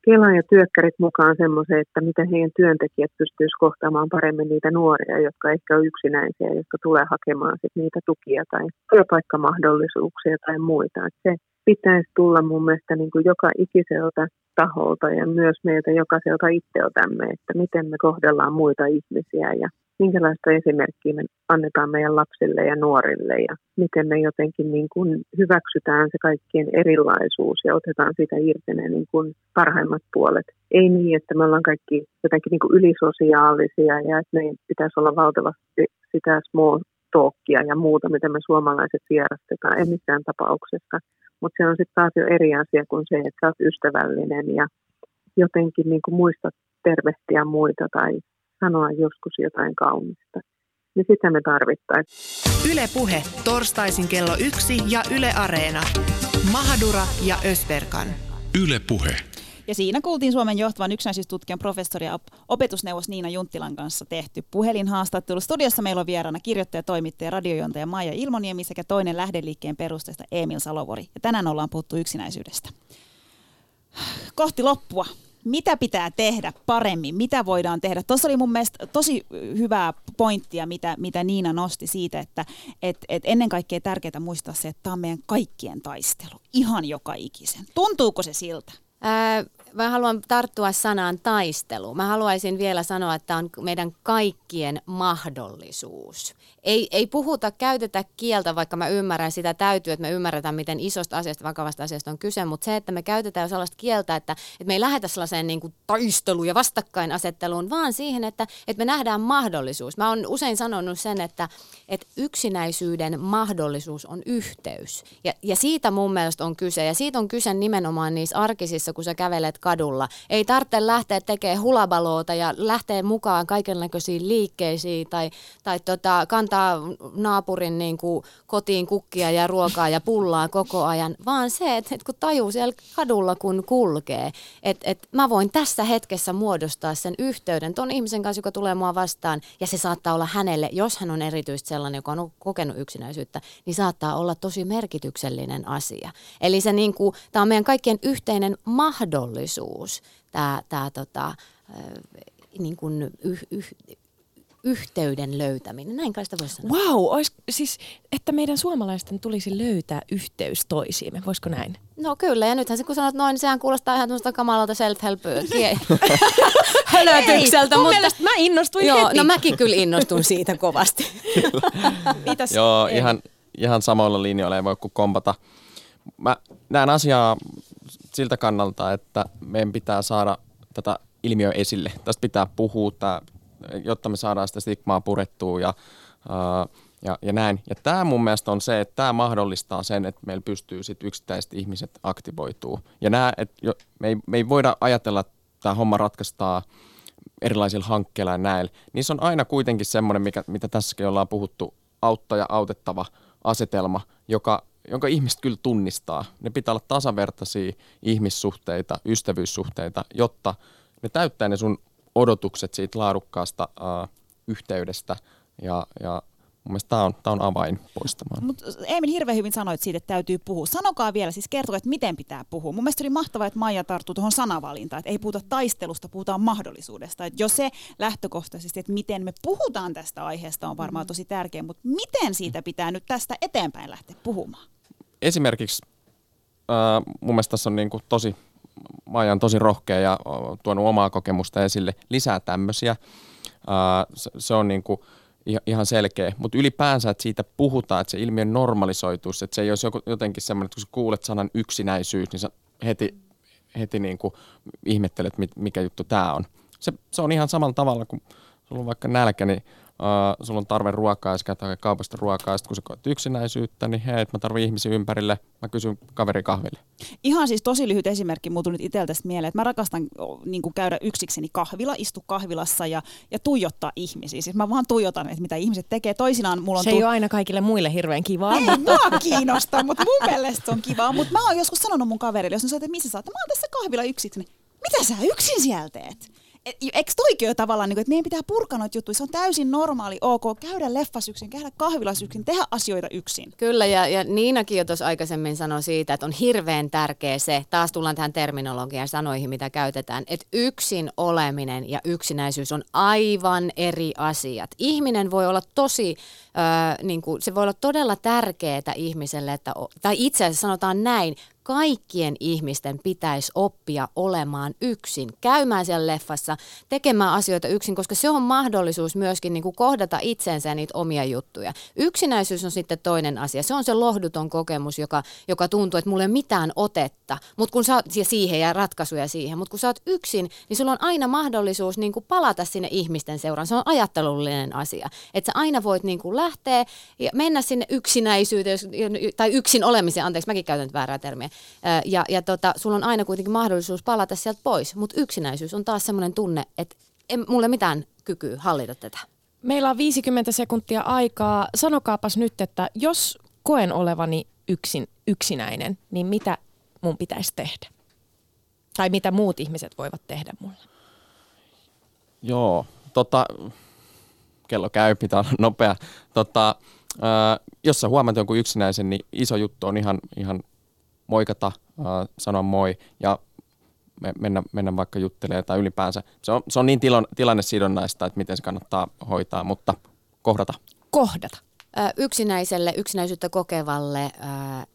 Kela ja työkkärit mukaan semmoiseen, että miten heidän työntekijät pystyisivät kohtaamaan paremmin niitä nuoria, jotka ehkä on yksinäisiä, jotka tulee hakemaan sit niitä tukia tai työpaikkamahdollisuuksia tai muita. Et se pitäisi tulla mun mielestä niin kuin joka ikiseltä taholta ja myös meiltä jokaiselta itseotamme, että miten me kohdellaan muita ihmisiä ja minkälaista esimerkkiä me annetaan meidän lapsille ja nuorille ja miten me jotenkin niin kuin hyväksytään se kaikkien erilaisuus ja otetaan siitä irti ne niin kuin parhaimmat puolet. Ei niin, että me ollaan kaikki jotenkin niin kuin ylisosiaalisia ja että meidän pitäisi olla valtavasti sitä small talkia ja muuta, mitä me suomalaiset vierastetaan, ei missään tapauksessa. Mutta se on sitten taas jo eri asia kuin se, että sä oot ystävällinen ja jotenkin niin kuin muistat tervehtiä muita tai sanoa joskus jotain kaunista. Niin sitä me tarvittaisiin. Yle Puhe, torstaisin kello 1 ja Yle Areena. Mahadura ja Özberkan. Yle Puhe. Ja siinä kuultiin Suomen johtavan yksinäisyystutkijan professori ja opetusneuvos Niina Junttilan kanssa tehty puhelinhaastattelu. Studiossa meillä on vieraana kirjoittaja, toimittaja, radiojuontaja Maija Ilmoniemi sekä toinen Lähde-liikkeen perusteista Emil Salovuori. Ja tänään ollaan puhuttu yksinäisyydestä. Kohti loppua. Mitä pitää tehdä paremmin? Mitä voidaan tehdä? Tuossa oli mun mielestä tosi hyvää pointtia, mitä Niina nosti siitä, että et ennen kaikkea tärkeää muistaa se, että tämä on meidän kaikkien taistelu. Ihan joka ikisen. Tuntuuko se siltä? Mä haluan tarttua sanaan taistelu. Mä haluaisin vielä sanoa, että on meidän kaikkien mahdollisuus. Ei puhuta, käytetä kieltä, vaikka mä ymmärrän sitä täytyy, että me ymmärretään, miten isosta asiasta, vakavasta asiasta on kyse, mutta se, että me käytetään sellaista kieltä, että me ei lähetä sellaiseen niin kuin taisteluun ja vastakkainasetteluun, vaan siihen, että me nähdään mahdollisuus. Mä oon usein sanonut sen, että yksinäisyyden mahdollisuus on yhteys. Ja siitä mun mielestä on kyse, ja siitä on kyse nimenomaan niissä arkisissa, kun sä kävelet kadulla. Ei tarvitse lähteä tekemään hulabaloota ja lähteä mukaan kaikenlaisiin liikkeisiin tai kantaa naapurin niin kuin kotiin kukkia ja ruokaa ja pullaa koko ajan, vaan se, että kun tajuu siellä kadulla, kun kulkee, että mä voin tässä hetkessä muodostaa sen yhteyden ton ihmisen kanssa, joka tulee mua vastaan, ja se saattaa olla hänelle, jos hän on erityisesti sellainen, joka on kokenut yksinäisyyttä, niin saattaa olla tosi merkityksellinen asia. Eli se niin kuin, tää on meidän kaikkien yhteinen mahdollisuus, niin kuin yhteyden löytäminen. Näin kai sitä voisi sanoa. Vau, siis, että meidän suomalaisten tulisi löytää yhteys toisiimme. Voisiko näin? No kyllä, ja nythän se kun sanot noin, niin sehän kuulostaa ihan tuosta kamalalta self-help-hölötykseltä. Mun mielestä mä innostuin heti. No mäkin kyllä innostun siitä kovasti. Joo, ihan samoilla linjoilla ei voi kuin kompata. Mä näen asiaa siltä kannalta, että meidän pitää saada tätä ilmiöä esille. Tästä pitää puhua, jotta me saadaan sitä stigmaa purettua ja ja näin. Ja tämä mun mielestä on se, että tämä mahdollistaa sen, että meillä pystyy sitten yksittäiset ihmiset aktivoituu. Ja nämä, että me ei voida ajatella, että tämä homma ratkaistaan erilaisilla hankkeilla ja näillä. Niissä on aina kuitenkin semmoinen, mitä tässäkin ollaan puhuttu, auttaja-autettava asetelma, jonka ihmiset kyllä tunnistaa. Ne pitää olla tasavertaisia ihmissuhteita, ystävyyssuhteita, jotta ne täyttää ne sun odotukset siitä laadukkaasta yhteydestä ja mun mielestä tämä on avain poistamaan. Mut Emil, hirveän hyvin sanoit siitä, että täytyy puhua. Sanokaa vielä, siis kertokaa, että miten pitää puhua. Mun mielestä oli mahtavaa, että Maija tarttuu tuohon sanavalintaan, että ei puhuta taistelusta, puhutaan mahdollisuudesta. Et jo se lähtökohtaisesti, että miten me puhutaan tästä aiheesta on varmaan tosi tärkeä, mutta miten siitä pitää nyt tästä eteenpäin lähteä puhumaan? Esimerkiksi mun mielestä tässä on niinku tosi, Maija on tosi rohkea ja tuonut omaa kokemusta esille lisää tämmöisiä. Se on niinku ihan selkeä, mutta ylipäänsä, että siitä puhutaan, että se ilmiö normalisoituisi, että se ei olisi jotenkin semmoinen, että kun sä kuulet sanan yksinäisyys, niin sä heti niin kuin ihmettelet, mikä juttu tämä on. Se on ihan samalla tavalla, kun sulla on vaikka nälkä, niin sulla on tarve ruokaa ja sä käyt oikein kaupasta ruokaa ja sitten kun sä koet yksinäisyyttä, niin hei, mä tarvitsen ihmisiä ympärille, mä kysyn kaveri kahville. Ihan siis tosi lyhyt esimerkki, mulla tuli nyt itseltä mieleen, että mä rakastan niin kuin käydä yksikseni istua kahvilassa ja tuijottaa ihmisiä. Siis mä vaan tuijotan, että mitä ihmiset tekee. Toisinaan mulla on se ei ole aina kaikille muille hirveän kivaa. Ei mua kiinnosta, mutta mun mielestä on kivaa. Mutta mä oon joskus sanonut mun kaverille, jos ne sanoo, että missä sä oot, mä oon tässä kahvilla yksikseni. Mitä sä yksin siellä teet? Eikö toikin jo tavallaan, että meidän pitää purkaa noita juttuja? Se on täysin normaali, ok, käydä leffas yksin, käydä kahvilas yksin, tehdä asioita yksin. Kyllä, ja Niinakin jo tuossa aikaisemmin sanoi siitä, että on hirveän tärkeä se, taas tullaan tähän terminologiaan sanoihin, mitä käytetään, että yksin oleminen ja yksinäisyys on aivan eri asiat. Ihminen voi olla tosi, niin kuin, se voi olla todella tärkeää ihmiselle, että, tai itse asiassa sanotaan näin, kaikkien ihmisten pitäisi oppia olemaan yksin, käymään siellä leffassa, tekemään asioita yksin, koska se on mahdollisuus myöskin niin kuin kohdata itsensä ja niitä omia juttuja. Yksinäisyys on sitten toinen asia. Se on se lohduton kokemus, joka tuntuu, että mulla ei ole mitään otetta, mut kun sä, ja siihen ja ratkaisuja siihen. Mutta kun sä oot yksin, niin sulla on aina mahdollisuus niin kuin palata sinne ihmisten seuraan. Se on ajattelullinen asia. Että sä aina voit niin kuin lähteä ja mennä sinne yksinäisyyteen tai yksin olemiseen. Anteeksi, mäkin käytän nyt väärää termiä. Ja sulla on aina kuitenkin mahdollisuus palata sieltä pois, mutta yksinäisyys on taas semmoinen tunne, että mulla mitään kykyä hallita tätä. Meillä on 50 sekuntia aikaa. Sanokaapas nyt, että jos koen olevani yksinäinen, niin mitä mun pitäisi tehdä? Tai mitä muut ihmiset voivat tehdä mulle? Joo, kello käy, pitää olla nopea. Jos sä huomaat jonkun yksinäisen, niin iso juttu on ihan moikata, sanoa moi ja mennä vaikka juttelemaan tai ylipäänsä. Se on niin tilannesidonnaista, että miten se kannattaa hoitaa, mutta kohdata. Kohdata. Yksinäiselle, yksinäisyyttä kokevalle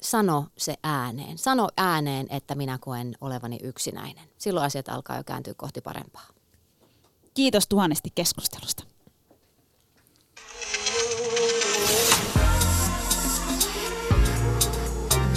sano se ääneen. Sano ääneen, että minä koen olevani yksinäinen. Silloin asiat alkaa jo kääntyä kohti parempaa. Kiitos tuhannesti keskustelusta.